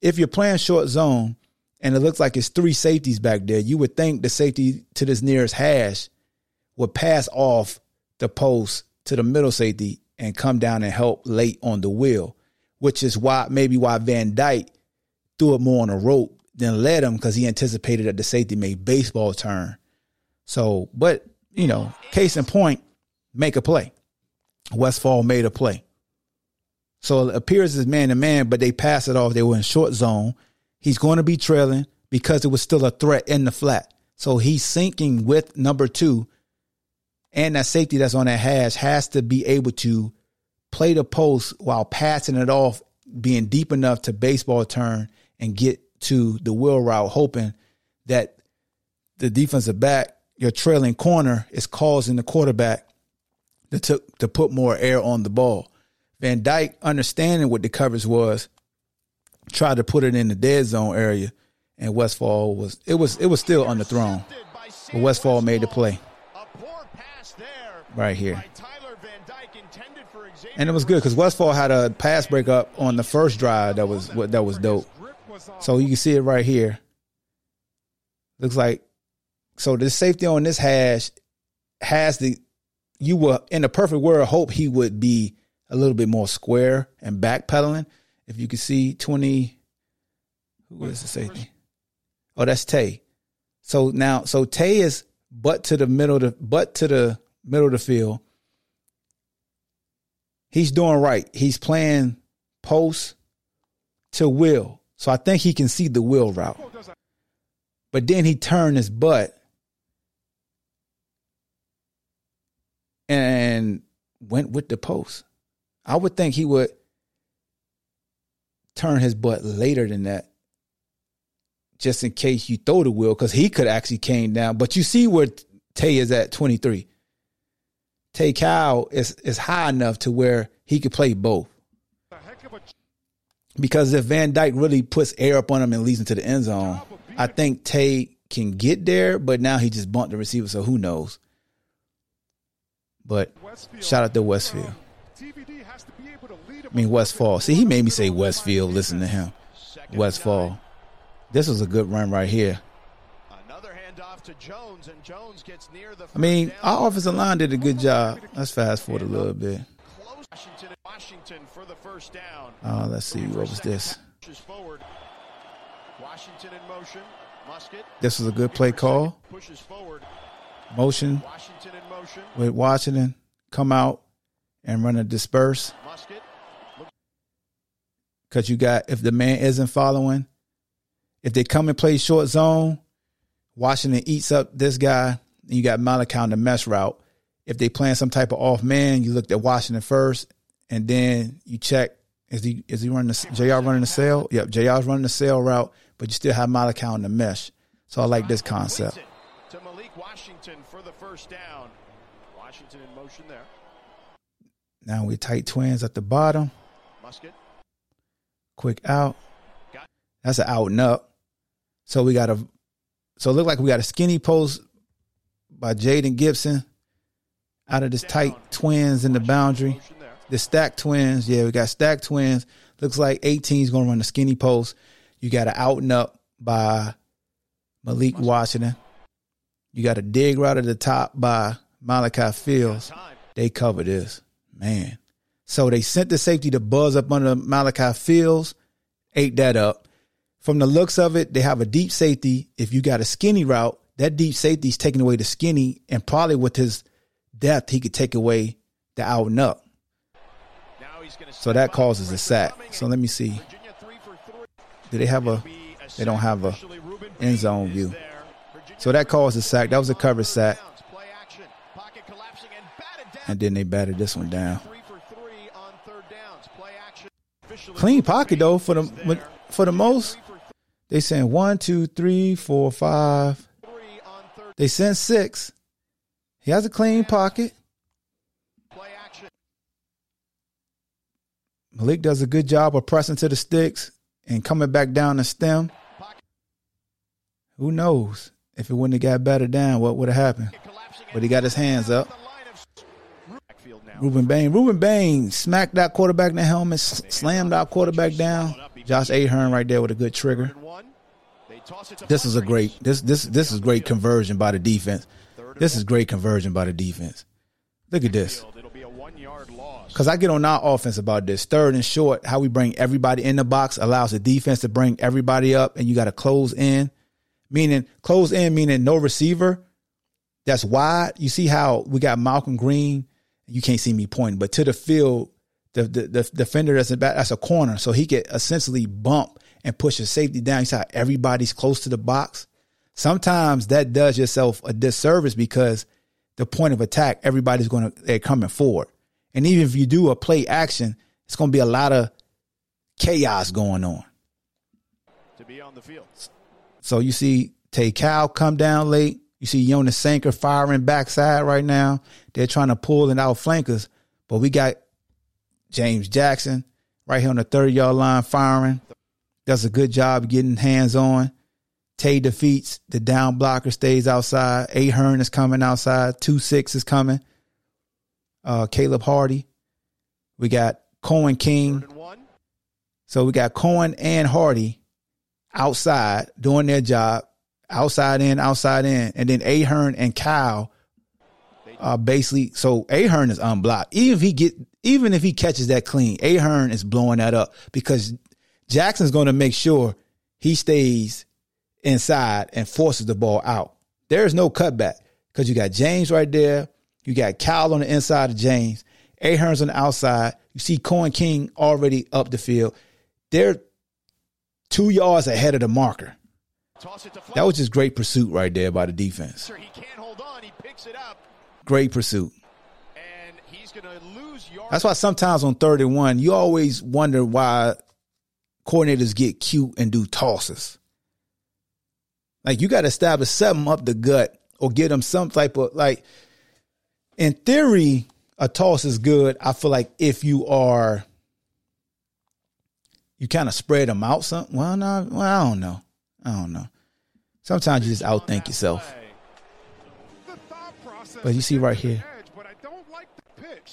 If you're playing short zone and it looks like it's three safeties back there, you would think the safety to this nearest hash would pass off the post to the middle safety and come down and help late on the wheel, which is why maybe why Van Dyke threw it more on a rope than led him, because he anticipated that the safety made baseball turn. So, but, you know, case in point, make a play. Westfall made a play. So it appears as man-to-man, but they pass it off. They were in short zone. He's going to be trailing because it was still a threat in the flat. So he's sinking with number two, and that safety that's on that hash has to be able to play the post while passing it off, being deep enough to baseball turn and get to the wheel route, hoping that the defensive back, your trailing corner, is causing the quarterback to, to, to put more air on the ball. Van Dyke, understanding what the coverage was, tried to put it in the dead zone area, and Westfall was it was it was still underthrown. But Westfall made the play right here, and it was good because Westfall had a pass breakup on the first drive that was that was dope. So you can see it right here. Looks like so the safety on this hash has the you were in a perfect world hope he would be a little bit more square and backpedaling. If you can see twenty, who is the safety? Oh, that's Tay. So now, so Tay is butt to the middle, of the, butt to the middle of the field. He's doing right. He's playing post to Will. So I think he can see the wheel route. But then he turned his butt went with the post. I would think he would turn his butt later than that, just in case you throw the wheel, because he could actually came down. But you see where Tay is at twenty-three. Tay Cow is, is high enough to where he could play both. Because if Van Dyke really puts air up on him and leads him to the end zone, I think Tay can get there, but now he just bumped the receiver, so who knows. But shout out to Westfield. I mean, Westfall. See, he made me say Westfield. Listen to him. Westfall. This was a good run right here. Another handoff to Jones, and Jones gets near the. I mean, our offensive line did a good job. Let's fast forward a little bit. Washington for the first down. Oh, let's see. What was this? Washington in motion. Musket. This was a good play call. Pushes forward. Motion. Washington in motion. With Washington come out and run a disperse. Musket. Because you got, if the man isn't following, if they come and play short zone, Washington eats up this guy. And you got Malachi on the mesh route. If they playing some type of off man, you looked at Washington first, and then you check, is he is he running the J R running the sail? Yep, J R's running the sail route, but you still have Malachi on the mesh. So I like this concept. To Malik Washington for the first down. Washington in motion there. Now we tight twins at the bottom. Musket. Quick out. That's an out and up. So we got a so it looked like we got a skinny post by Jaden Gibson. Out of this tight twins in the boundary, the stack twins. Yeah, we got stack twins. Looks like eighteen's going to run the skinny post. You got an out and up by Malik Washington. You got a dig right at the top by Malachi Fields. They cover this. Man. So they sent the safety to buzz up under Malachi Fields, ate that up. From the looks of it, they have a deep safety. If you got a skinny route, that deep safety's taking away the skinny, and probably with his depth, he could take away the out and up. Now he's gonna so that causes a sack. So let me see. Do they have a they don't have a end zone view. So that caused a sack. That was a cover sack. And then they batted this one down. Clean pocket though for the for the most. They sent one, two, three, four, five. They sent six. He has a clean pocket. Play action. Malik does a good job of pressing to the sticks and coming back down the stem. Pocket. Who knows? If it wouldn't have got battered down, what would have happened? But he got his hands up. Rueben Bain. Rueben Bain smacked that quarterback in the helmet, slammed that quarterback down. Josh Ahern right there with a good trigger. This is a great this this this is great conversion by the defense. This is great conversion by the defense. Look at this. Because I get on our offense about this. Third and short, how we bring everybody in the box allows the defense to bring everybody up, and you got to close in. Meaning, close in meaning no receiver. That's wide. You see how we got Malcolm Green. You can't see me pointing, but to the field, the the, the defender that's, about, that's a corner. So he could essentially bump and push his safety down. You see how everybody's close to the box. Sometimes that does yourself a disservice because the point of attack, everybody's going to, they're coming forward. And even if you do a play action, it's going to be a lot of chaos going on. To be on the field. So you see Tay Cow come down late. You see Jonas Sanker firing backside right now. They're trying to pull and out flankers, but we got James Jackson right here on the thirty-yard line firing. Does a good job getting hands on. Tay defeats. The down blocker stays outside. Ahern is coming outside. two six is coming. Uh, Caleb Hardy. We got Cohen King. So we got Cohen and Hardy outside doing their job. Outside in, outside in. And then Ahern and Kyle are basically. So Ahern is unblocked. Even if he get, even if he catches that clean, Ahern is blowing that up because Jackson's going to make sure he stays inside and forces the ball out. There's no cutback because you got James right there. You got Kyle on the inside of James. Ahern's on the outside. You see Cohen King already up the field. They're two yards ahead of the marker. That was just great pursuit right there by the defense. He can't hold on. He picks it up. Great pursuit. And he's going to lose. That's why sometimes on third and one, you always wonder why coordinators get cute and do tosses. Like, you got to establish something up the gut or get them some type of, like, in theory, a toss is good. I feel like if you are, you kind of spread them out some. Well, no, well, I don't know. I don't know. Sometimes you just outthink yourself. But you see right here.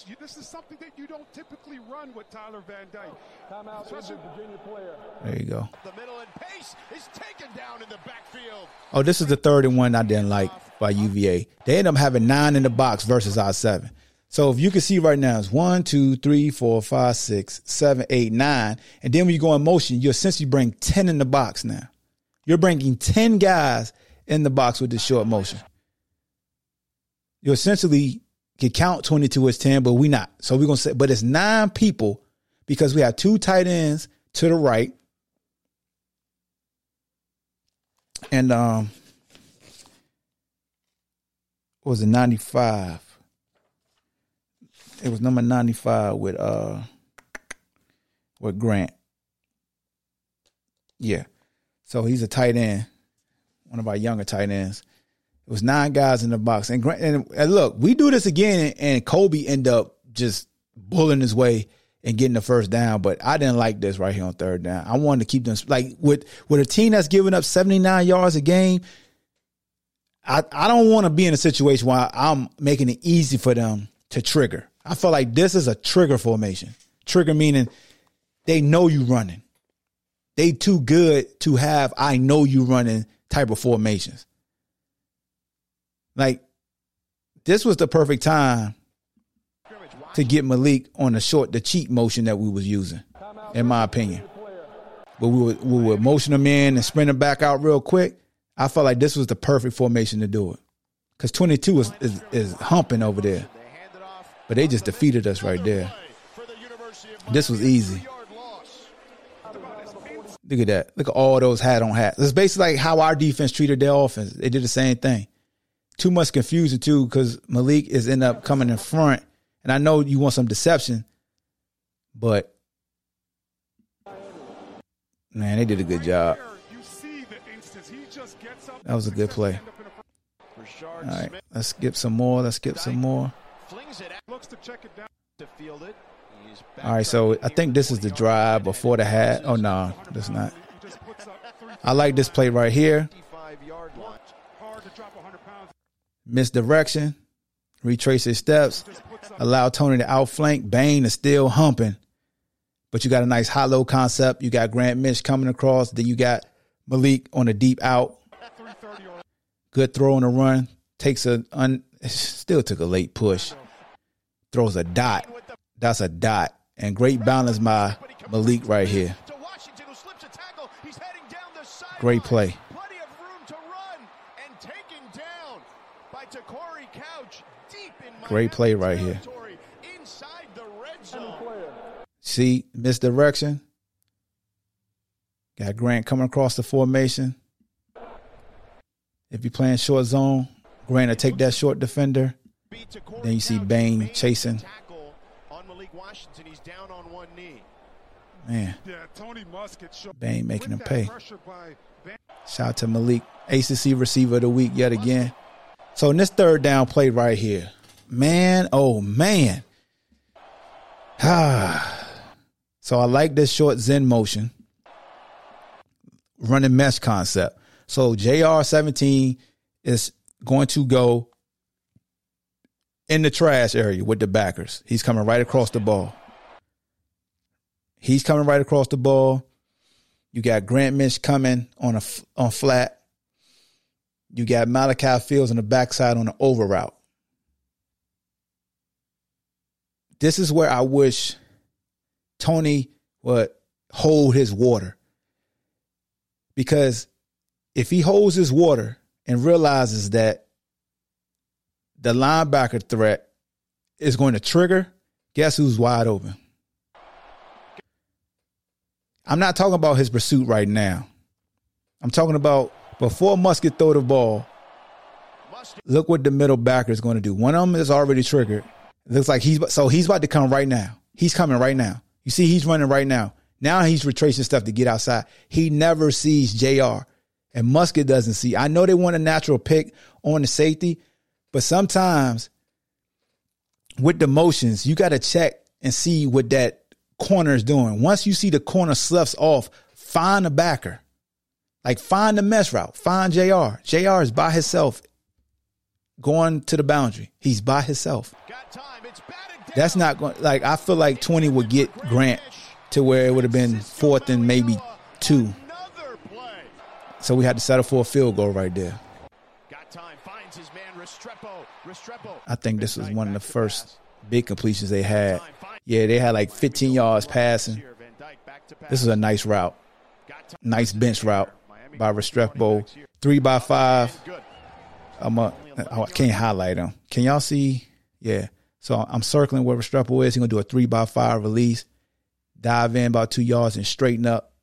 You, this is something that you don't typically run with Tyler Van Dyke. Timeout, Virginia player. There you go. The middle and pace is taken down in the backfield. Oh, this is the third and one I didn't like by U V A. They end up having nine in the box versus our seven. So if you can see right now, it's one, two, three, four, five, six, seven, eight, nine. And then when you go in motion, you essentially bring ten in the box now. You're bringing ten guys in the box with this short motion. You're essentially... can count twenty-two as ten, but we not. So we're going to say, but it's nine people because we have two tight ends to the right. And um, what was it, ninety-five? It was number ninety-five with uh, with Grant. Yeah. So he's a tight end, one of our younger tight ends. It was nine guys in the box. And, Grant, and, and look, we do this again, and Kobe end up just bulling his way and getting the first down. But I didn't like this right here on third down. I wanted to keep them – like, with, with a team that's giving up seventy-nine yards a game, I, I don't want to be in a situation where I'm making it easy for them to trigger. I feel like this is a trigger formation. Trigger meaning they know you running. They too good to have I know you running type of formations. Like, this was the perfect time to get Malik on the short, the cheat motion that we was using, in my opinion. But we would, we would motion him in and sprint him back out real quick. I felt like this was the perfect formation to do it. Because twenty-two is, is, is humping over there. But they just defeated us right there. This was easy. Look at that. Look at all those hat on hats. It's basically like how our defense treated their offense. They did the same thing. Too much confusion, too, because Malik is end up coming in front. And I know you want some deception, but, man, they did a good job. That was a good play. All right, let's skip some more. Let's skip some more. All right, so I think this is the drive before the hat. Oh, no, that's not. I like this play right here. Misdirection, retrace his steps, allow Tony to outflank. Bain is still humping, but you got a nice hollow concept. You got Grant Misch coming across. Then you got Malik on a deep out. Good throw on the run. Takes a un, still took a late push. Throws a dot. That's a dot. And great balance by Malik right here. Great play. Great play right here. See, misdirection. Got Grant coming across the formation. If you're playing short zone, Grant will take that short defender. Then you see Bain chasing. Man. Bain making him pay. Shout out to Malik, A C C receiver of the week yet again. So in this third down play right here, man, oh, man. So I like this short Zen motion, running mesh concept. So J R seventeen is going to go in the trash area with the backers. He's coming right across the ball. He's coming right across the ball. You got Grant Misch coming on a on flat. You got Malachi Fields on the backside on the over route. This is where I wish Tony would hold his water. Because if he holds his water and realizes that the linebacker threat is going to trigger, guess who's wide open? I'm not talking about his pursuit right now. I'm talking about before Musker throw the ball, look what the middle backer is going to do. One of them is already triggered. It looks like he's, so he's about to come right now. He's coming right now. You see, he's running right now. Now he's retracing stuff to get outside. He never sees J R, and Musker doesn't see. I know they want a natural pick on the safety, but sometimes with the motions, you got to check and see what that corner is doing. Once you see the corner sloughs off, find a backer. Like, find the mess route. Find J R. J R is by himself going to the boundary. He's by himself. That's not going, like, I feel like twenty would get Grant to where it would have been fourth and maybe two. So we had to settle for a field goal right there. Got time, finds his man, Restrepo. Restrepo. I think this was one of the first big completions they had. Yeah, they had like fifteen yards passing. This is a nice route. Nice bench route by Restrepo. Three by five. I'm a, oh, I can't highlight him. Can y'all see? Yeah. So I'm circling where Restrepo is. He's going to do a three by five release. Dive in about two yards and straighten up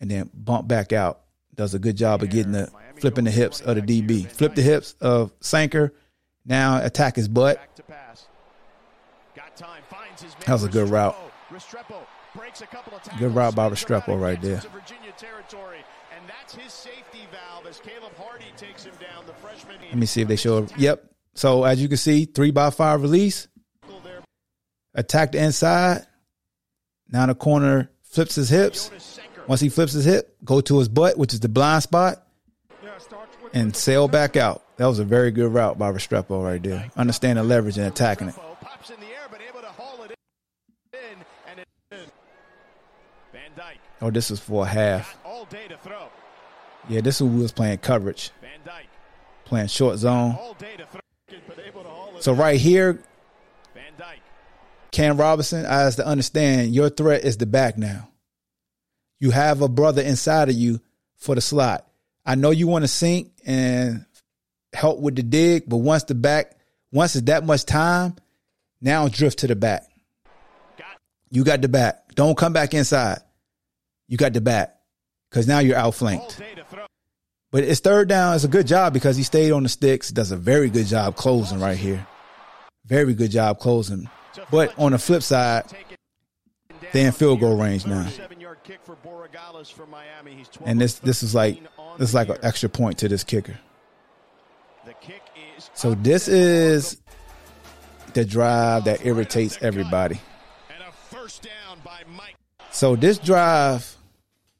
and then bump back out. Does a good job of getting the flipping the hips of the D B. Flip the hips of Sanker. Now attack his butt. That was a good route. Good route by Restrepo right there. Let me see if they show. Yep. So as you can see, three by five release. Attack the inside. Now the corner flips his hips. Once he flips his hip, go to his butt, which is the blind spot, and sail back out. That was a very good route by Restrepo right there. Understand the leverage and attacking it. Oh, this is for a half. Yeah, this is who was playing coverage, playing short zone. So right here, Cam Robinson, I has to understand your threat is the back now. You have a brother inside of you for the slot. I know you want to sink and help with the dig, but once the back, once it's that much time, now drift to the back. You got the back. Don't come back inside. You got the back because now you're outflanked. But it's third down. It's a good job because he stayed on the sticks. Does a very good job closing right here. Very good job closing. But on the flip side, they're in field goal range now. And this this is like this is like an extra point to this kicker. So this is the drive that irritates everybody. So this drive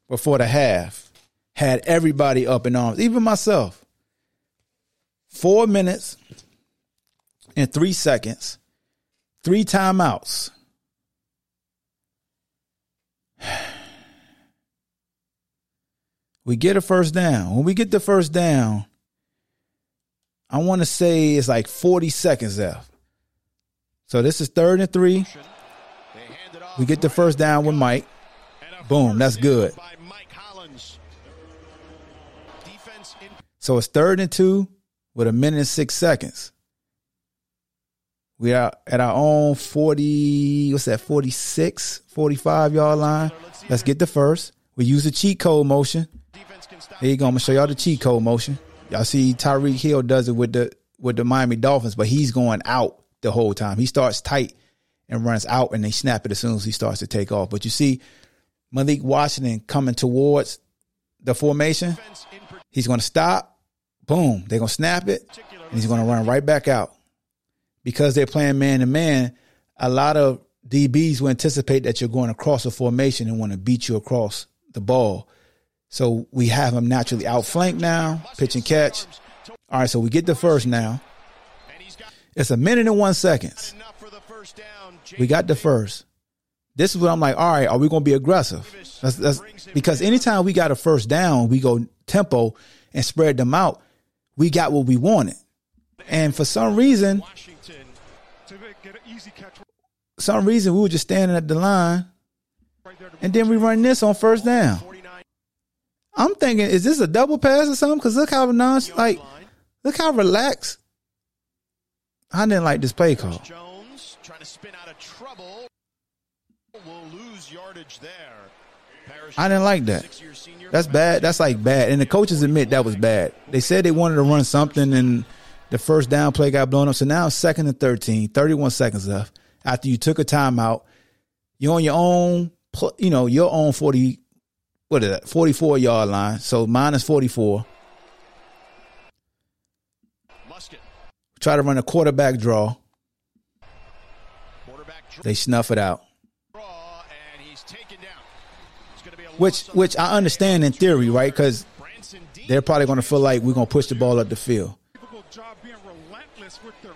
before the half had everybody up in arms, even myself. Four minutes and three seconds, three timeouts. We get a first down. When we get the first down, I want to say it's like forty seconds left. So this is third and three. We get the first down with Mike. Boom, that's good. So it's third and two with a minute and six seconds. We are at our own forty, what's that, forty-six, forty-five-yard line. Let's get the first. We use the cheat code motion. Here you go. I'm going to show y'all the cheat code motion. Y'all see Tyreek Hill does it with the with the Miami Dolphins, but he's going out the whole time. He starts tight and runs out, and they snap it as soon as he starts to take off. But you see Malik Washington coming towards the formation. He's going to stop. Boom. They're going to snap it, and he's going to run right back out. Because they're playing man-to-man, a lot of D Bs will anticipate that you're going across a formation and want to beat you across the ball. So we have him naturally outflanked now, pitch and catch. All right, so we get the first now. It's a minute and one seconds. We got the first. This is what I'm like, all right, are we going to be aggressive? That's, that's, because anytime we got a first down, we go tempo and spread them out. We got what we wanted. And for some reason, some reason we were just standing at the line, and then we run this on first down. I'm thinking, is this a double pass or something? Because look how non, like, look how relaxed. I didn't like this play call. Jones trying to spin out of trouble. We'll lose yardage there. I didn't like that. That's bad. That's like bad. And the coaches admit that was bad. They said they wanted to run something, and The first down play got blown up. So now it's second and thirteen, thirty-one seconds left. After you took a timeout, you're on your own, you know, your own forty, what is that, forty-four-yard line. So minus forty-four. Musket. Try to run a quarterback draw. Quarterback draw. They snuff it out. Draw, and he's taken down. It's gonna be a which, which I understand in theory, right? Because they're probably going to feel like we're going to push the ball up the field.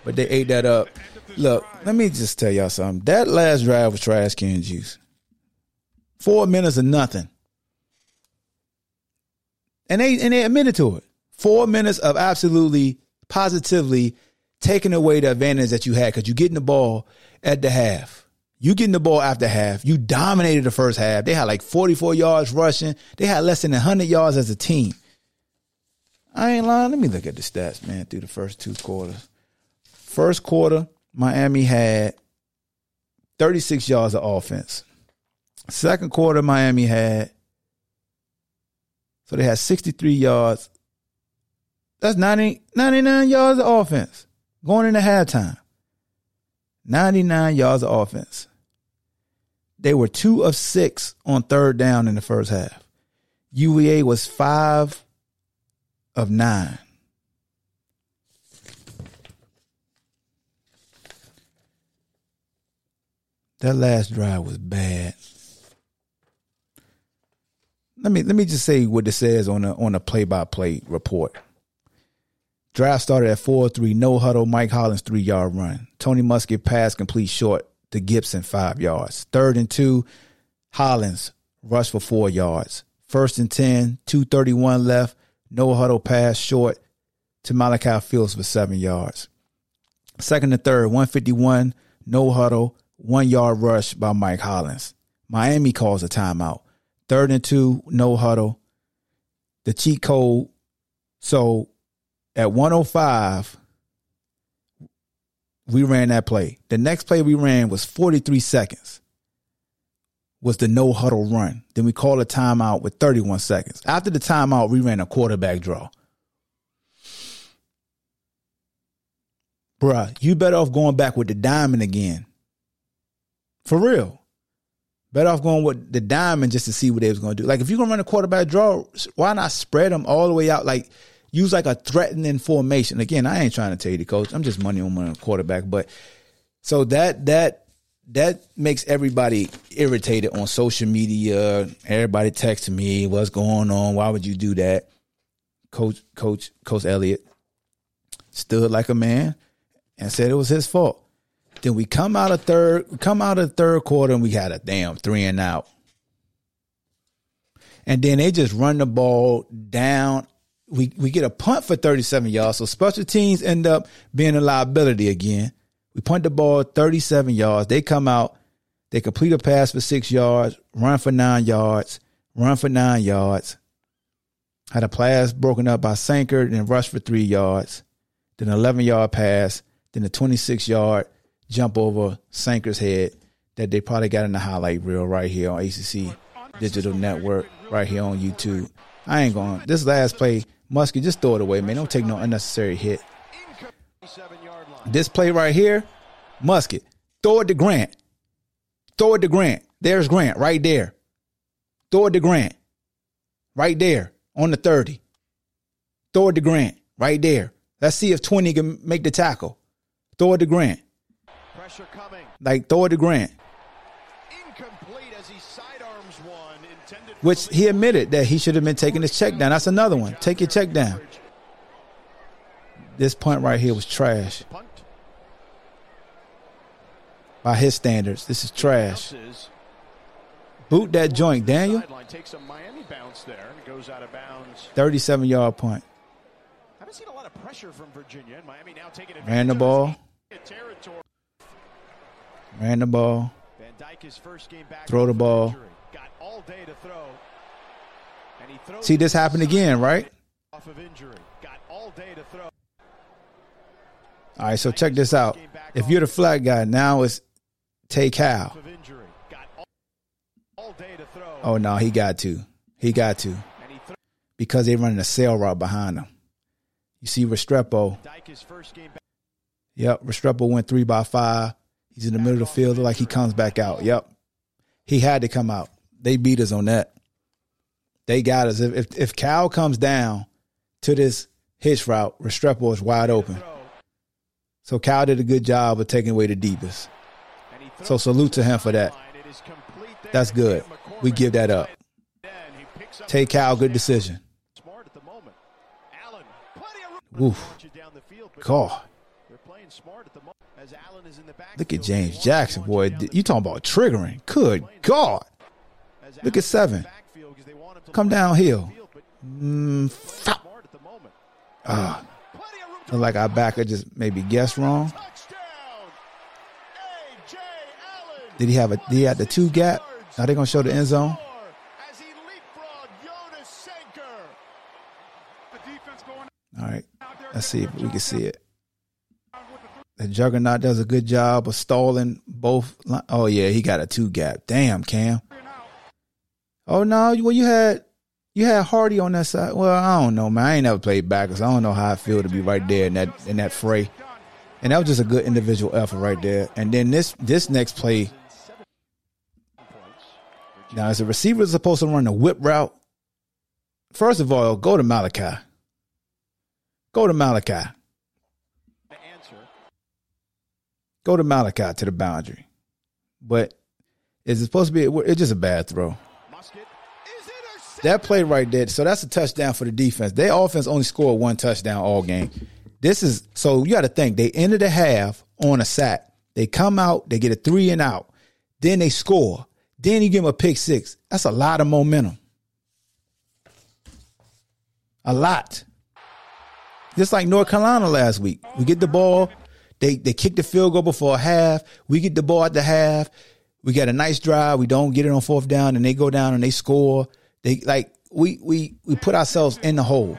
But they ate that up. Look, let me just tell y'all something. That last drive was trash can juice. Four minutes of nothing. And they and they admitted to it. Four minutes of absolutely, positively taking away the advantage that you had because you're getting the ball at the half. You getting the ball after half. You dominated the first half. They had like forty-four yards rushing. They had less than one hundred yards as a team. I ain't lying. Let me look at the stats, man, through the first two quarters. First quarter, Miami had thirty-six yards of offense. Second quarter, Miami had, so they had sixty-three yards. That's ninety, ninety-nine yards of offense going into halftime. ninety-nine yards of offense. They were two of six on third down in the first half. U V A was five of nine. That last drive was bad. Let me let me just say what it says on a on a play-by-play report. Drive started at four three, no huddle, Mike Hollins three-yard run. Tony Musker pass complete short to Gibson five yards. Third and two, Hollins rush for four yards. First and ten, two thirty-one left, no huddle pass short to Malachi Fields for seven yards. Second and third, one fifty-one, no huddle, one-yard rush by Mike Hollins. Miami calls a timeout. Third and two, no huddle. The cheat code. So at one oh five, we ran that play. The next play we ran was forty-three seconds, was the no huddle run. Then we called a timeout with thirty-one seconds. After the timeout, we ran a quarterback draw. Bruh, you better off going back with the diamond again. For real. Better off going with the diamond just to see what they was going to do. Like, if you're going to run a quarterback draw, why not spread them all the way out? Like, use like a threatening formation. Again, I ain't trying to tell you to coach. I'm just money on money on quarterback. But so that that that makes everybody irritated on social media. Everybody texting me, what's going on? Why would you do that? Coach, Coach, Coach Elliott stood like a man and said it was his fault. Then we come out of third, come out of the third quarter, and we had a damn three and out. And then they just run the ball down. We we get a punt for thirty-seven yards. So special teams end up being a liability again. We punt the ball thirty-seven yards. They come out, they complete a pass for six yards, run for nine yards, run for nine yards. Had a pass broken up by Sanker, then rushed for three yards, then an eleven-yard pass, then a twenty-six-yard. Jump over Sanker's head that they probably got in the highlight reel right here on A C C Digital Network, right here on YouTube. I ain't going. This last play, Muskie, just throw it away, man. Don't take no unnecessary hit. This play right here, Muskie, throw it to Grant. Throw it to Grant. There's Grant right there. Throw it to Grant right there on the thirty. Throw it to Grant right there. Let's see if twenty can make the tackle. Throw it to Grant. Like, throw it to Grant. Incomplete as he sidearms one intended. Which he admitted that he should have been taking his check down. That's another one. Take your check down. This punt right here was trash. By his standards, this is trash. Boot that joint, Daniel. thirty-seven-yard punt. Haven't seen a lot of pressure from Virginia. Miami now taking advantage. Ran the ball. Ran the ball. Van Dyke's first game back. Throw the ball. Got all day to throw. And he throws. See, this happened again, right? Off of injury. Got all day to throw. All right, so check this out. If you're the flag guy, now it's Tay Cal. Oh, no, he got to. He got to. Because they're running a sail route behind him. You see Restrepo. Yep, Restrepo went three by five. He's in the middle of the field. Like, he comes back out. Yep. He had to come out. They beat us on that. They got us. If if, if Cal comes down to this hitch route, Restrepo is wide open. So Cal did a good job of taking away the deepest. So salute to him for that. That's good. We give that up. Take Cal, good decision. Oof. God. Look at James Jackson, boy. You talking about triggering. Good God. Look at seven. Come downhill. Mm, ah. Look like our backer just maybe guessed wrong. Did he have a, did he have the two gap? Are they going to show the end zone? All right. Let's see if we can see it. The juggernaut does a good job of stalling both. Line. Oh, yeah, he got a two gap. Damn, Cam. Oh, no. Well, you had you had Hardy on that side. Well, I don't know, man. I ain't never played backers. I don't know how I feel to be right there in that in that fray. And that was just a good individual effort right there. And then this this next play. Now, is the receiver supposed to run the whip route? First of all, go to Malachi. Go to Malachi. Go to Malachi to the boundary. But is it supposed to be, it's just a bad throw. That play right there, so that's a touchdown for the defense. Their offense only scored one touchdown all game. This is, so you got to think, they ended the half on a sack. They come out, they get a three and out. Then they score. Then you give them a pick six. That's a lot of momentum. A lot. Just like North Carolina last week. We get the ball. They they kick the field goal before half. We get the ball at the half. We got a nice drive. We don't get it on fourth down, and they go down and they score. They like we we we put ourselves in the hole.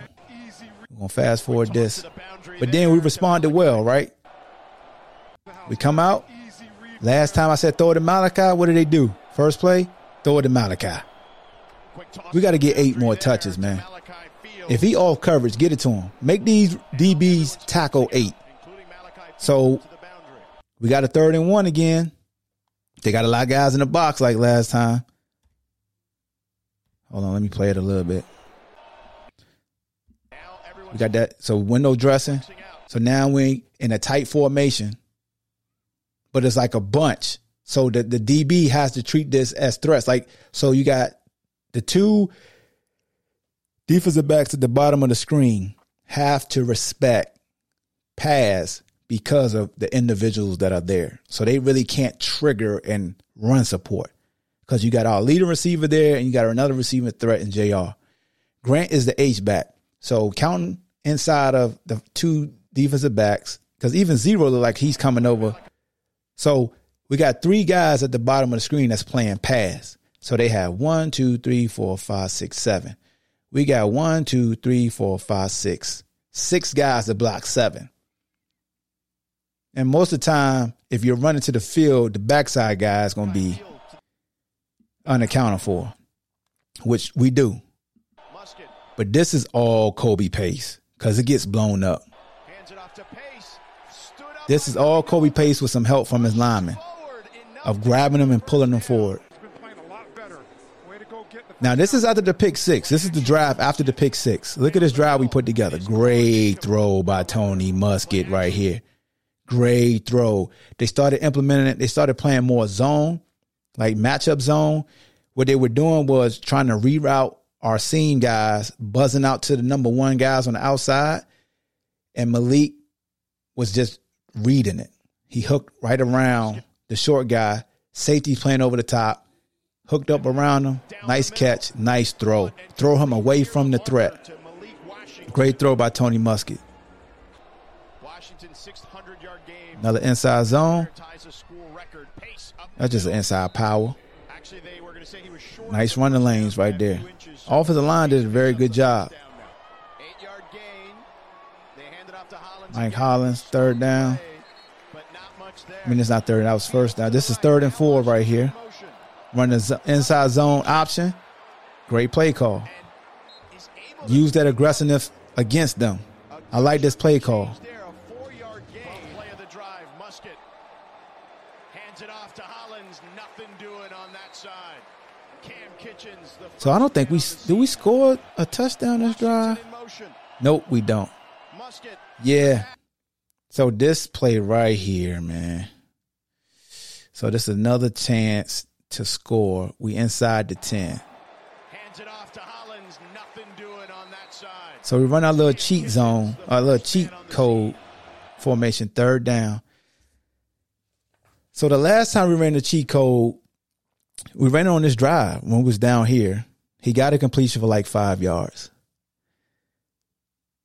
We're gonna fast forward this, but then we responded well, right? We come out. Last time I said throw it to Malachi. What did they do? First play, throw it to Malachi. We got to get eight more touches, man. If he off coverage, get it to him. Make these D Bs tackle eight. So we got a third and one again. They got a lot of guys in the box like last time. Hold on, let me play it a little bit. We got that. So window dressing. So now we in a tight formation, but it's like a bunch. So the, the D B has to treat this as threats. Like, so you got the two defensive backs at the bottom of the screen have to respect pass because of the individuals that are there. So they really can't trigger and run support because you got our leading receiver there and you got another receiver threat in J R. Grant is the H-back. So counting inside of the two defensive backs, because even zero look like he's coming over. So we got three guys at the bottom of the screen that's playing pass. So they have one, two, three, four, five, six, seven. We got one, two, three, four, five, six. Six guys to block seven. And most of the time, if you're running to the field, the backside guy is going to be unaccounted for, which we do. But this is all Kobe Pace because it gets blown up. This is all Kobe Pace with some help from his linemen of grabbing them and pulling them forward. Now, this is after the pick six. This is the drive after the pick six. Look at this drive we put together. Great throw by Tony Musker right here. Great throw. They started implementing it. They started playing more zone, like matchup zone. What they were doing was trying to reroute our seam guys, buzzing out to the number one guys on the outside. And Malik was just reading it. He hooked right around the short guy. Safety's playing over the top. Hooked up around him. Nice catch. Nice throw. Throw him away from the threat. Great throw by Tony Musker. Another inside zone. That's just an inside power. Nice running lanes right there. Offensive line did a very good job. Mike Hollins, third down. I mean, it's not third. That was first down. This is third and four right here. Run the inside zone option. Great play call. Use that aggressiveness against them. I like this play call. So I don't think we do we score a touchdown this drive. Nope, we don't. Yeah. So this play right here, man. So this is another chance to score. We inside the ten. Hands it off to Hollins. Nothing doing on that side. So we run our little cheat zone, our little cheat code formation, third down. So the last time we ran the cheat code, we ran on this drive when we was down here. He got a completion for like five yards.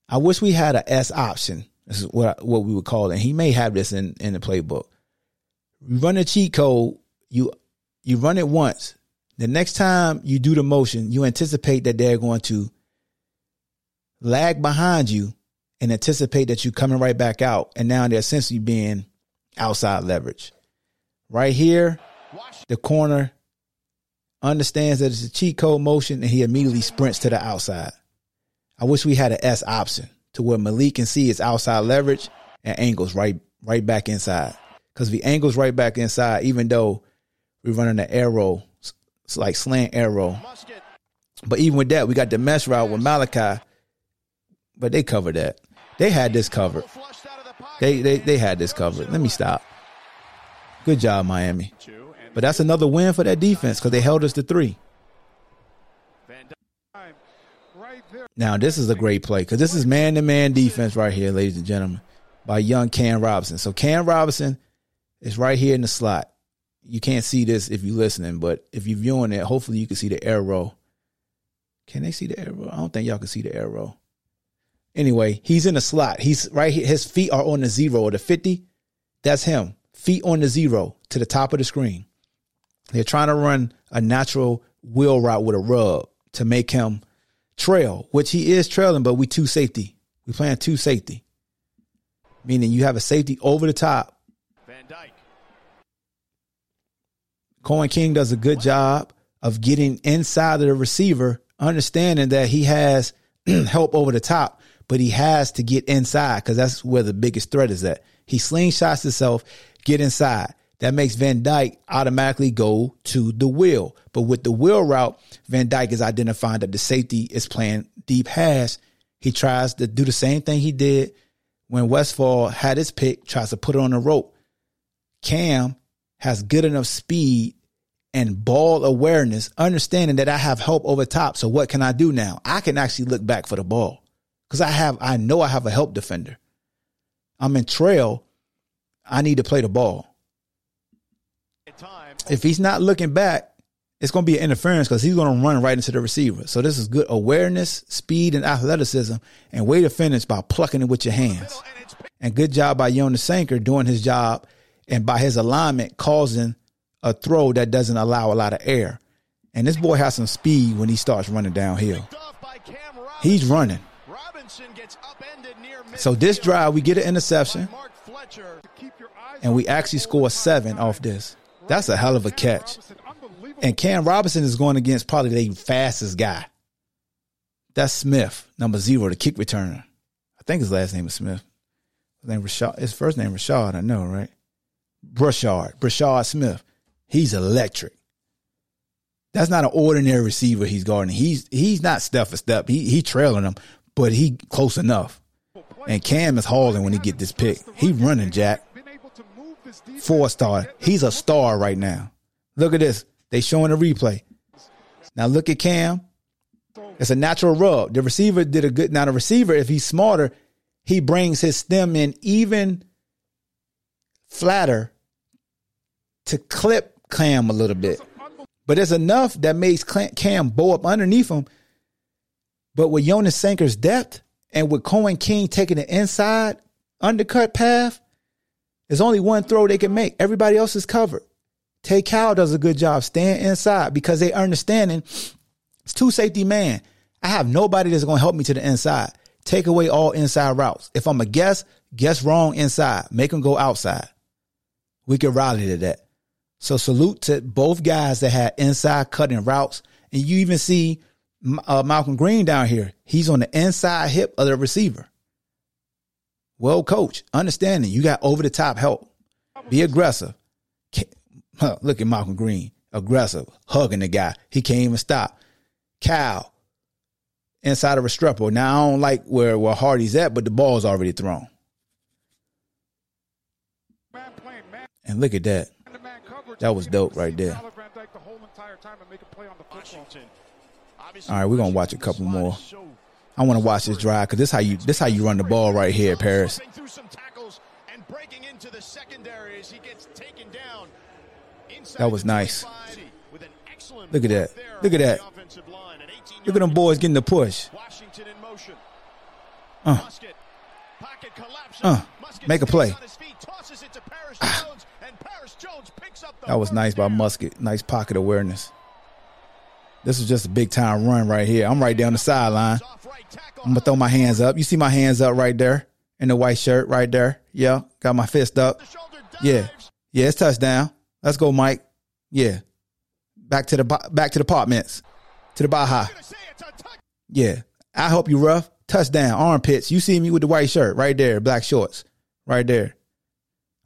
I wish we had an S option. This is what what we would call it. And he may have this in, in the playbook. You run a cheat code, you you run it once. The next time you do the motion, you anticipate that they're going to lag behind you and anticipate that you're coming right back out. And now they're essentially being outside leverage. Right here, the corner understands that it's a cheat code motion, and he immediately sprints to the outside. I wish we had an S option to where Malik can see his outside leverage and angles right right back inside. Because if he angles right back inside, even though we're running an arrow, it's like slant arrow. But even with that, we got the mesh route with Malachi, but they covered that. They had this covered. They, they, they had this covered. Let me stop. Good job, Miami. But that's another win for that defense because they held us to three. Now, this is a great play because this is man-to-man defense right here, ladies and gentlemen, by young Cam Robinson. So Cam Robinson is right here in the slot. You can't see this if you're listening, but if you're viewing it, hopefully you can see the arrow. Can they see the arrow? I don't think y'all can see the arrow. Anyway, he's in the slot. He's right here. His feet are on the zero or the fifty. That's him. Feet on the zero to the top of the screen. They're trying to run a natural wheel route with a rub to make him trail, which he is trailing, but we two safety. We playing two safety, meaning you have a safety over the top. Van Dyke. Cohen King does a good job of getting inside of the receiver, understanding that he has help over the top, but he has to get inside because that's where the biggest threat is at. He slingshots himself, get inside. That makes Van Dyke automatically go to the wheel. But with the wheel route, Van Dyke is identifying that the safety is playing deep hash. He tries to do the same thing he did when Westfall had his pick, tries to put it on the rope. Cam has good enough speed and ball awareness, understanding that I have help over top. So what can I do now? I can actually look back for the ball because I have, I know I have a help defender. I'm in trail. I need to play the ball. If he's not looking back, it's going to be an interference because he's going to run right into the receiver. So this is good awareness, speed, and athleticism, and way to finish by plucking it with your hands. And good job by Jonas Sanker doing his job and by his alignment causing a throw that doesn't allow a lot of air. And this boy has some speed when he starts running downhill. He's running. So this drive, we get an interception, and we actually score seven off this. That's a hell of a catch. And Cam Robinson is going against probably the fastest guy. That's Smith, number zero, the kick returner. I think his last name is Smith. His name Rashad. His first name Rashad, I know, right? Brashard. Brashard Smith. He's electric. That's not an ordinary receiver he's guarding. He's he's not step for step. He he trailing him, but he close enough. And Cam is hauling when he get this pick. He running, Jack. Four star. He's a star right now. Look at this. They showing a replay. Now look at Cam. It's a natural rub. The receiver did a good. Now the receiver, if he's smarter, he brings his stem in even flatter to clip Cam a little bit. But it's enough that makes Cam bow up underneath him. But with Jonas Sanker's depth and with Cohen King taking the inside undercut path, there's only one throw they can make. Everybody else is covered. Tay Cowell does a good job staying inside because they understanding it's two safety man. I have nobody that's going to help me to the inside. Take away all inside routes. If I'm a guess, guess wrong inside. Make them go outside. We can rally to that. So salute to both guys that had inside cutting routes. And you even see uh, Malcolm Green down here. He's on the inside hip of the receiver. Well, coach, understanding you got over-the-top help. Be aggressive. Look at Malcolm Green. Aggressive. Hugging the guy. He can't even stop. Kyle. Inside of Restrepo. Now, I don't like where, where Hardy's at, but the ball's already thrown. And look at that. That was dope right there. All right, we're going to watch a couple more. I want to watch this drive because this how you this how you run the ball right here, Paris. Through some tackles and breaking into the secondary as he gets taken down. That was nice. Look at that. Look at that. Look at them boys getting the push. Uh. Uh. Make a play. Ah. That was nice by Musker. Nice pocket awareness. This is just a big time run right here. I'm right down the sideline. I'm going to throw my hands up. You see my hands up right there in the white shirt right there. Yeah. Got my fist up. Yeah. Yeah. It's touchdown. Let's go, Mike. Yeah. Back to the, back to the apartments, to the Baja. Yeah. I help you, rough. Touchdown. Armpits. You see me with the white shirt right there. Black shorts right there.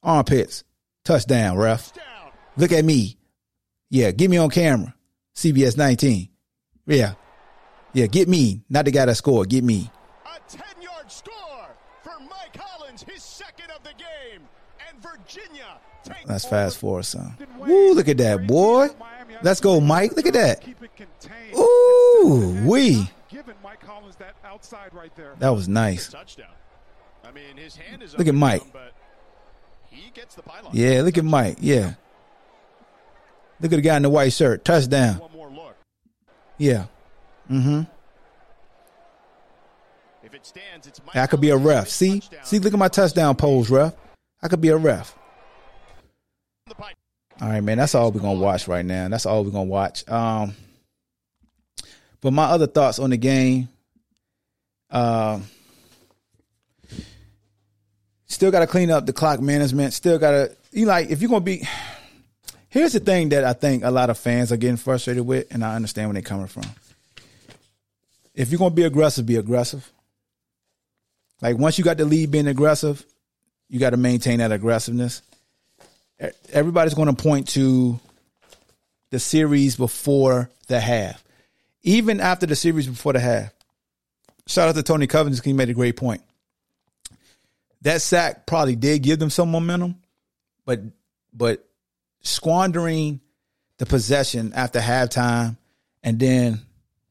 Armpits. Touchdown, ref. Look at me. Yeah. Get me on camera. C B S nineteen. Yeah. Yeah, get me. Not the guy that scored. Get me. A ten-yard score for Mike Hollins, his second of the game. And Virginia takes. Let's fast forward some. Ooh, look at that, boy. Let's go, Mike. Look at that. Ooh, wee. That was nice. Look at Mike. Yeah, look at Mike. Yeah. Look at the guy in the white shirt. Touchdown. Yeah. Mm-hmm. If it stands, it's I could be a ref. See? See, look at my touchdown pose, ref. I could be a ref. All right, man. That's all we're going to watch right now. That's all we're going to watch. Um, but my other thoughts on the game. Um, uh, still got to clean up the clock management. Still got to, you like, if you're going to be... Here's the thing that I think a lot of fans are getting frustrated with, and I understand where they're coming from. If you're going to be aggressive, be aggressive. Like, once you got the lead being aggressive, you got to maintain that aggressiveness. Everybody's going to point to the series before the half. Even after the series before the half. Shout out to Tony Covington, he made a great point. That sack probably did give them some momentum, but but... squandering the possession after halftime, and then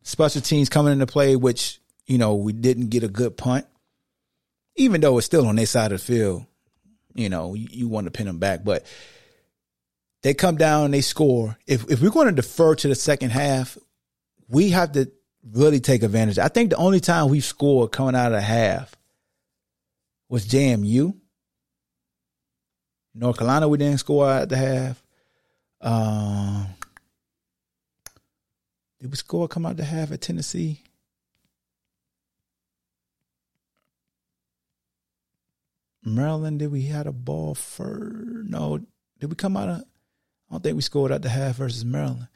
special teams coming into play, which, you know, we didn't get a good punt, even though it's still on their side of the field. You know, you, you want to pin them back, but they come down and they score. If if we're going to defer to the second half, we have to really take advantage. I think the only time we've scored coming out of the half was J M U. North Carolina, we didn't score at the half. Um, did we score come out to half at Tennessee? Maryland, did we have a ball first? No. Did we come out of? I don't think we scored at the half versus Maryland.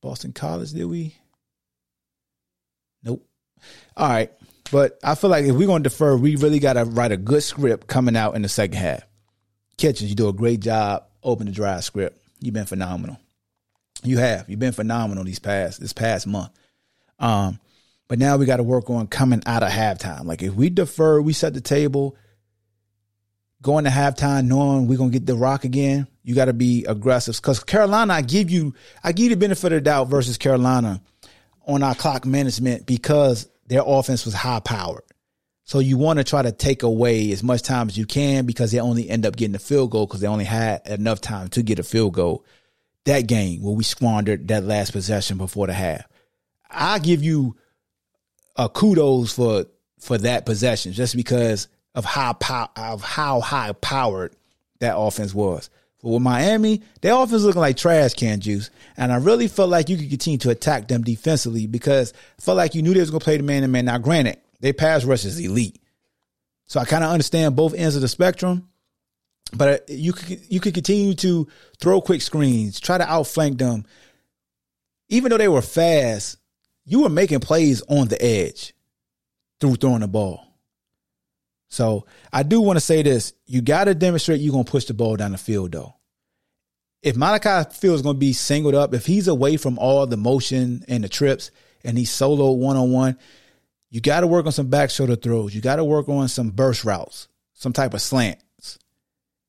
Boston College, did we? Nope. All right. But I feel like if we're going to defer, we really got to write a good script coming out in the second half. Kitchens, you do a great job. Open the drive script. You've been phenomenal. You have. You've been phenomenal these past this past month. Um, but now we got to work on coming out of halftime. Like, if we defer, we set the table, going to halftime knowing we're going to get the rock again, you got to be aggressive. Because Carolina, I give you, I give you the benefit of the doubt versus Carolina on our clock management because their offense was high-powered. So you want to try to take away as much time as you can because they only end up getting a field goal because they only had enough time to get a field goal. That game where we squandered that last possession before the half. I give you a kudos for for that possession just because of how, pow- of how high-powered that offense was. But with Miami, their offense looking like trash can juice. And I really felt like you could continue to attack them defensively because I felt like you knew they was going to play the man-to-man. Now, granted, their pass rush is elite. So I kind of understand both ends of the spectrum. But you could, you could continue to throw quick screens, try to outflank them. Even though they were fast, you were making plays on the edge. through throwing the ball. So I do want to say this. You got to demonstrate you're going to push the ball down the field, though. If Malachi Fields is going to be singled up, if he's away from all the motion and the trips and he's solo one-on-one, you got to work on some back shoulder throws. You got to work on some burst routes, some type of slants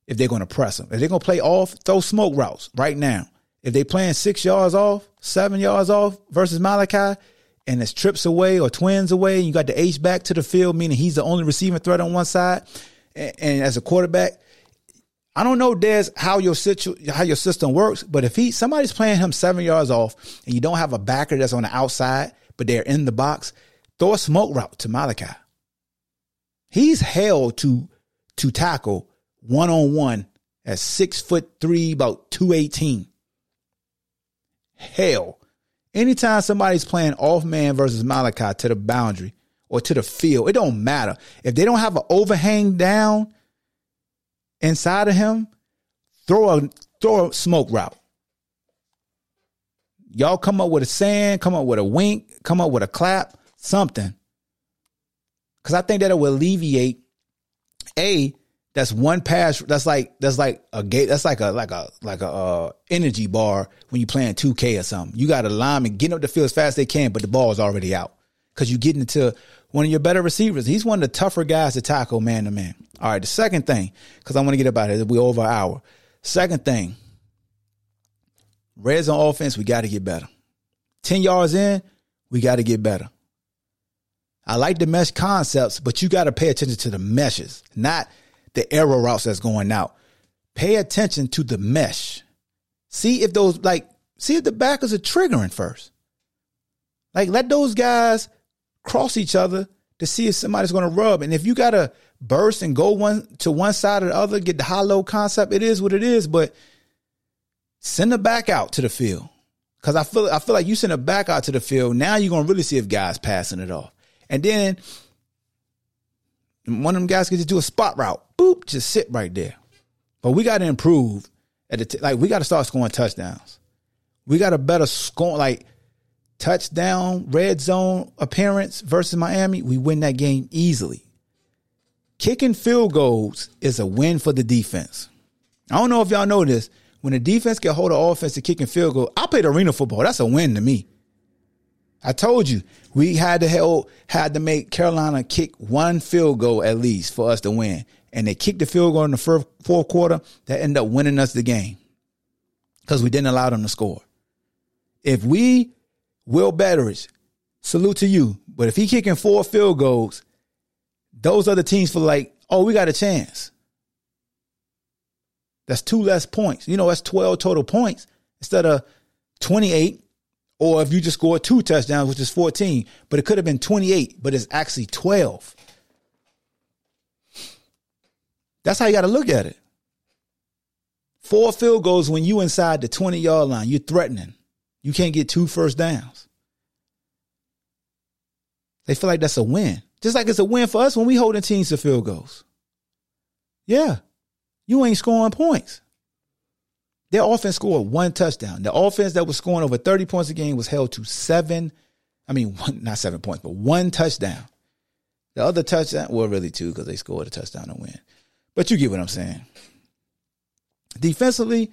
if they're going to press him. If they're going to play off, throw smoke routes right now. If they're playing six yards off, seven yards off versus Malachi, and it's trips away or twins away, and you got the H back to the field, meaning he's the only receiving threat on one side, and, and as a quarterback, I don't know, Des, how your situ- how your system works, but if he somebody's playing him seven yards off and you don't have a backer that's on the outside, but they're in the box, throw a smoke route to Malachi. He's held to to tackle one-on-one at six foot three, about two eighteen. Hell, anytime somebody's playing off man versus Malachi to the boundary or to the field, it don't matter. If they don't have an overhang down inside of him, throw a throw a smoke route. Y'all come up with a sand, come up with a wink, come up with a clap, something. Because I think that it will alleviate a that's one pass. That's like that's like a gate. That's like a like a like a uh, energy bar when you're playing two K or something. You got a lineman getting up the field as fast as they can, but the ball is already out because you're getting into one of your better receivers. He's one of the tougher guys to tackle man to man. All right, the second thing, because I want to get about it. We're over an hour. Second thing, red zone offense, we got to get better. ten yards in, we got to get better. I like the mesh concepts, but you got to pay attention to the meshes, not the arrow routes that's going out. Pay attention to the mesh. See if those, like, see if the backers are triggering first. Like, let those guys cross each other to see if somebody's going to rub. And if you got to burst and go one to one side or the other, get the hollow concept, it is what it is, but send the back out to the field. Because I feel I feel like you send a back out to the field, now you're going to really see if guys passing it off. And then one of them guys can just do a spot route. Boop, just sit right there. But we got to improve. At the t- like, we got to start scoring touchdowns. We got a better score, like, touchdown, red zone appearance versus Miami, we win that game easily. Kicking field goals is a win for the defense. I don't know if y'all know this. When the defense get hold of offense to kicking field goal, I played arena football. That's a win to me. I told you, we had to help, had to make Carolina kick one field goal at least for us to win. And they kicked the field goal in the first, fourth quarter. That ended up winning us the game because we didn't allow them to score. If we... Will Bettridge, salute to you. But if he kicking four field goals, those other teams feel like, oh, we got a chance. That's two less points. You know, that's twelve total points instead of twenty-eight. Or if you just scored two touchdowns, which is fourteen. But it could have been twenty-eight, but it's actually twelve. That's how you got to look at it. Four field goals when you inside the twenty-yard line, you're threatening. You can't get two first downs. They feel like that's a win. Just like it's a win for us when we holding teams to field goals. Yeah. You ain't scoring points. Their offense scored one touchdown. The offense that was scoring over thirty points a game was held to seven. I mean, one, not seven points, but one touchdown. The other touchdown, well, really two because they scored a touchdown to win. But you get what I'm saying. Defensively,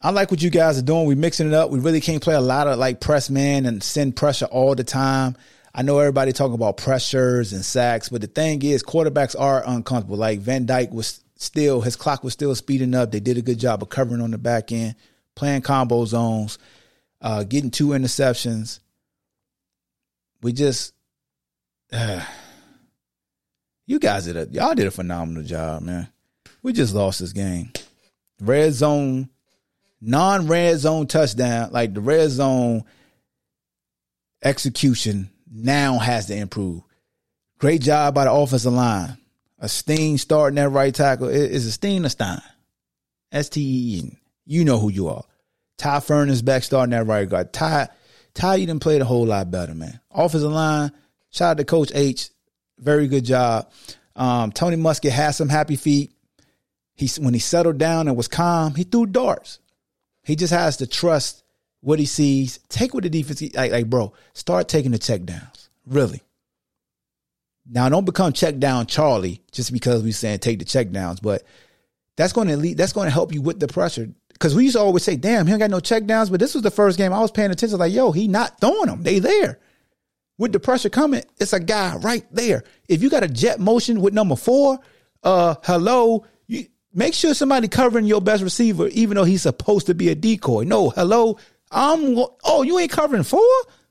I like what you guys are doing. We're mixing it up. We really can't play a lot of like press man and send pressure all the time. I know everybody talking about pressures and sacks, but the thing is quarterbacks are uncomfortable. Like Van Dyke was still, his clock was still speeding up. They did a good job of covering on the back end, playing combo zones, uh, getting two interceptions. We just, uh, you guys did a, y'all did a phenomenal job, man. We just lost this game. Red zone. Non-red zone touchdown, like the red zone execution now has to improve. Great job by the offensive line. A Steen starting at right tackle. Is it Steen or Stein? S T E E N. You know who you are. Ty Furnish back starting at right guard. Ty, Ty, you done played a whole lot better, man. Offensive line, shout out to Coach H. Very good job. Um, Tony Musker had some happy feet. He, when he settled down and was calm, he threw darts. He just has to trust what he sees. Take what the defense, like, like, bro, start taking the check downs. Really. Now, don't become check down Charlie just because we saying take the check downs, but that's going to lead, that's going to help you with the pressure. Because we used to always say, damn, he ain't got no check downs, but this was the first game I was paying attention. Like, yo, he not throwing them. They there. With the pressure coming, it's a guy right there. If you got a jet motion with number four, uh, hello, you make sure somebody covering your best receiver, even though he's supposed to be a decoy. No, hello, I'm, oh, you ain't covering four?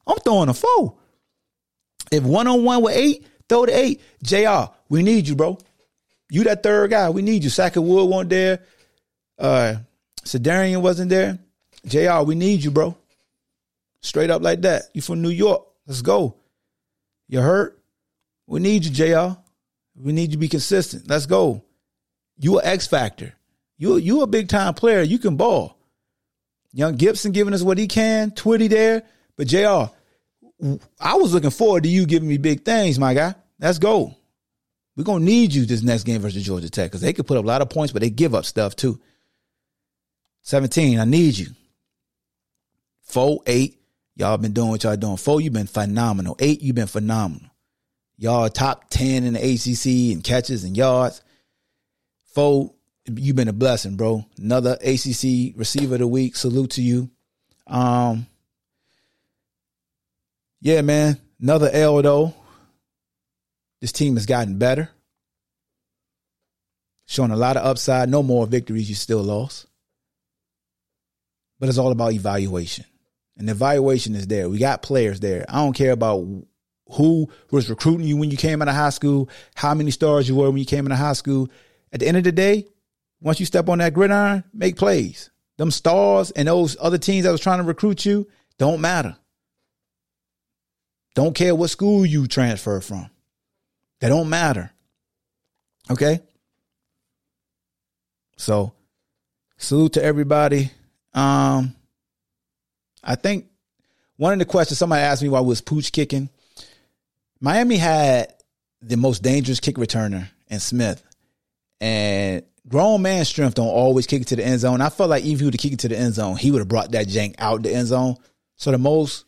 I'm throwing a four. If one-on-one with eight, throw the eight. J R, we need you, bro. You that third guy. We need you. Sackett Wood wasn't there. Uh, Sedarian wasn't there. J R, we need you, bro. Straight up like that. You from New York. Let's go. You hurt? We need you, J R. We need you to be consistent. Let's go. You an X factor. You, you a big-time player. You can ball. Young Gibson giving us what he can. Twitty there. But, J R, I was looking forward to you giving me big things, my guy. Let's go. We're going to need you this next game versus Georgia Tech because they could put up a lot of points, but they give up stuff too. seventeen, I need you. four eight. Y'all been doing what y'all doing. Four, you've been phenomenal. Eight, you've been phenomenal. Y'all top ten in the A C C in catches and yards. Four, you've been a blessing, bro. Another A C C receiver of the week. Salute to you. Um, yeah, man. Another L, though. This team has gotten better. Showing a lot of upside. No more victories. You still lost. But it's all about evaluation. And the evaluation is there. We got players there. I don't care about who was recruiting you when you came out of high school, how many stars you were when you came out of high school. At the end of the day, once you step on that gridiron, make plays. Them stars and those other teams that was trying to recruit you don't matter. Don't care what school you transfer from. They don't matter. Okay? So, salute to everybody. Um... I think one of the questions somebody asked me while we was pooch kicking, Miami had the most dangerous kick returner in Smith. And grown man strength don't always kick it to the end zone. I felt like even if he would have kicked it to the end zone, he would have brought that jank out the end zone. So the most,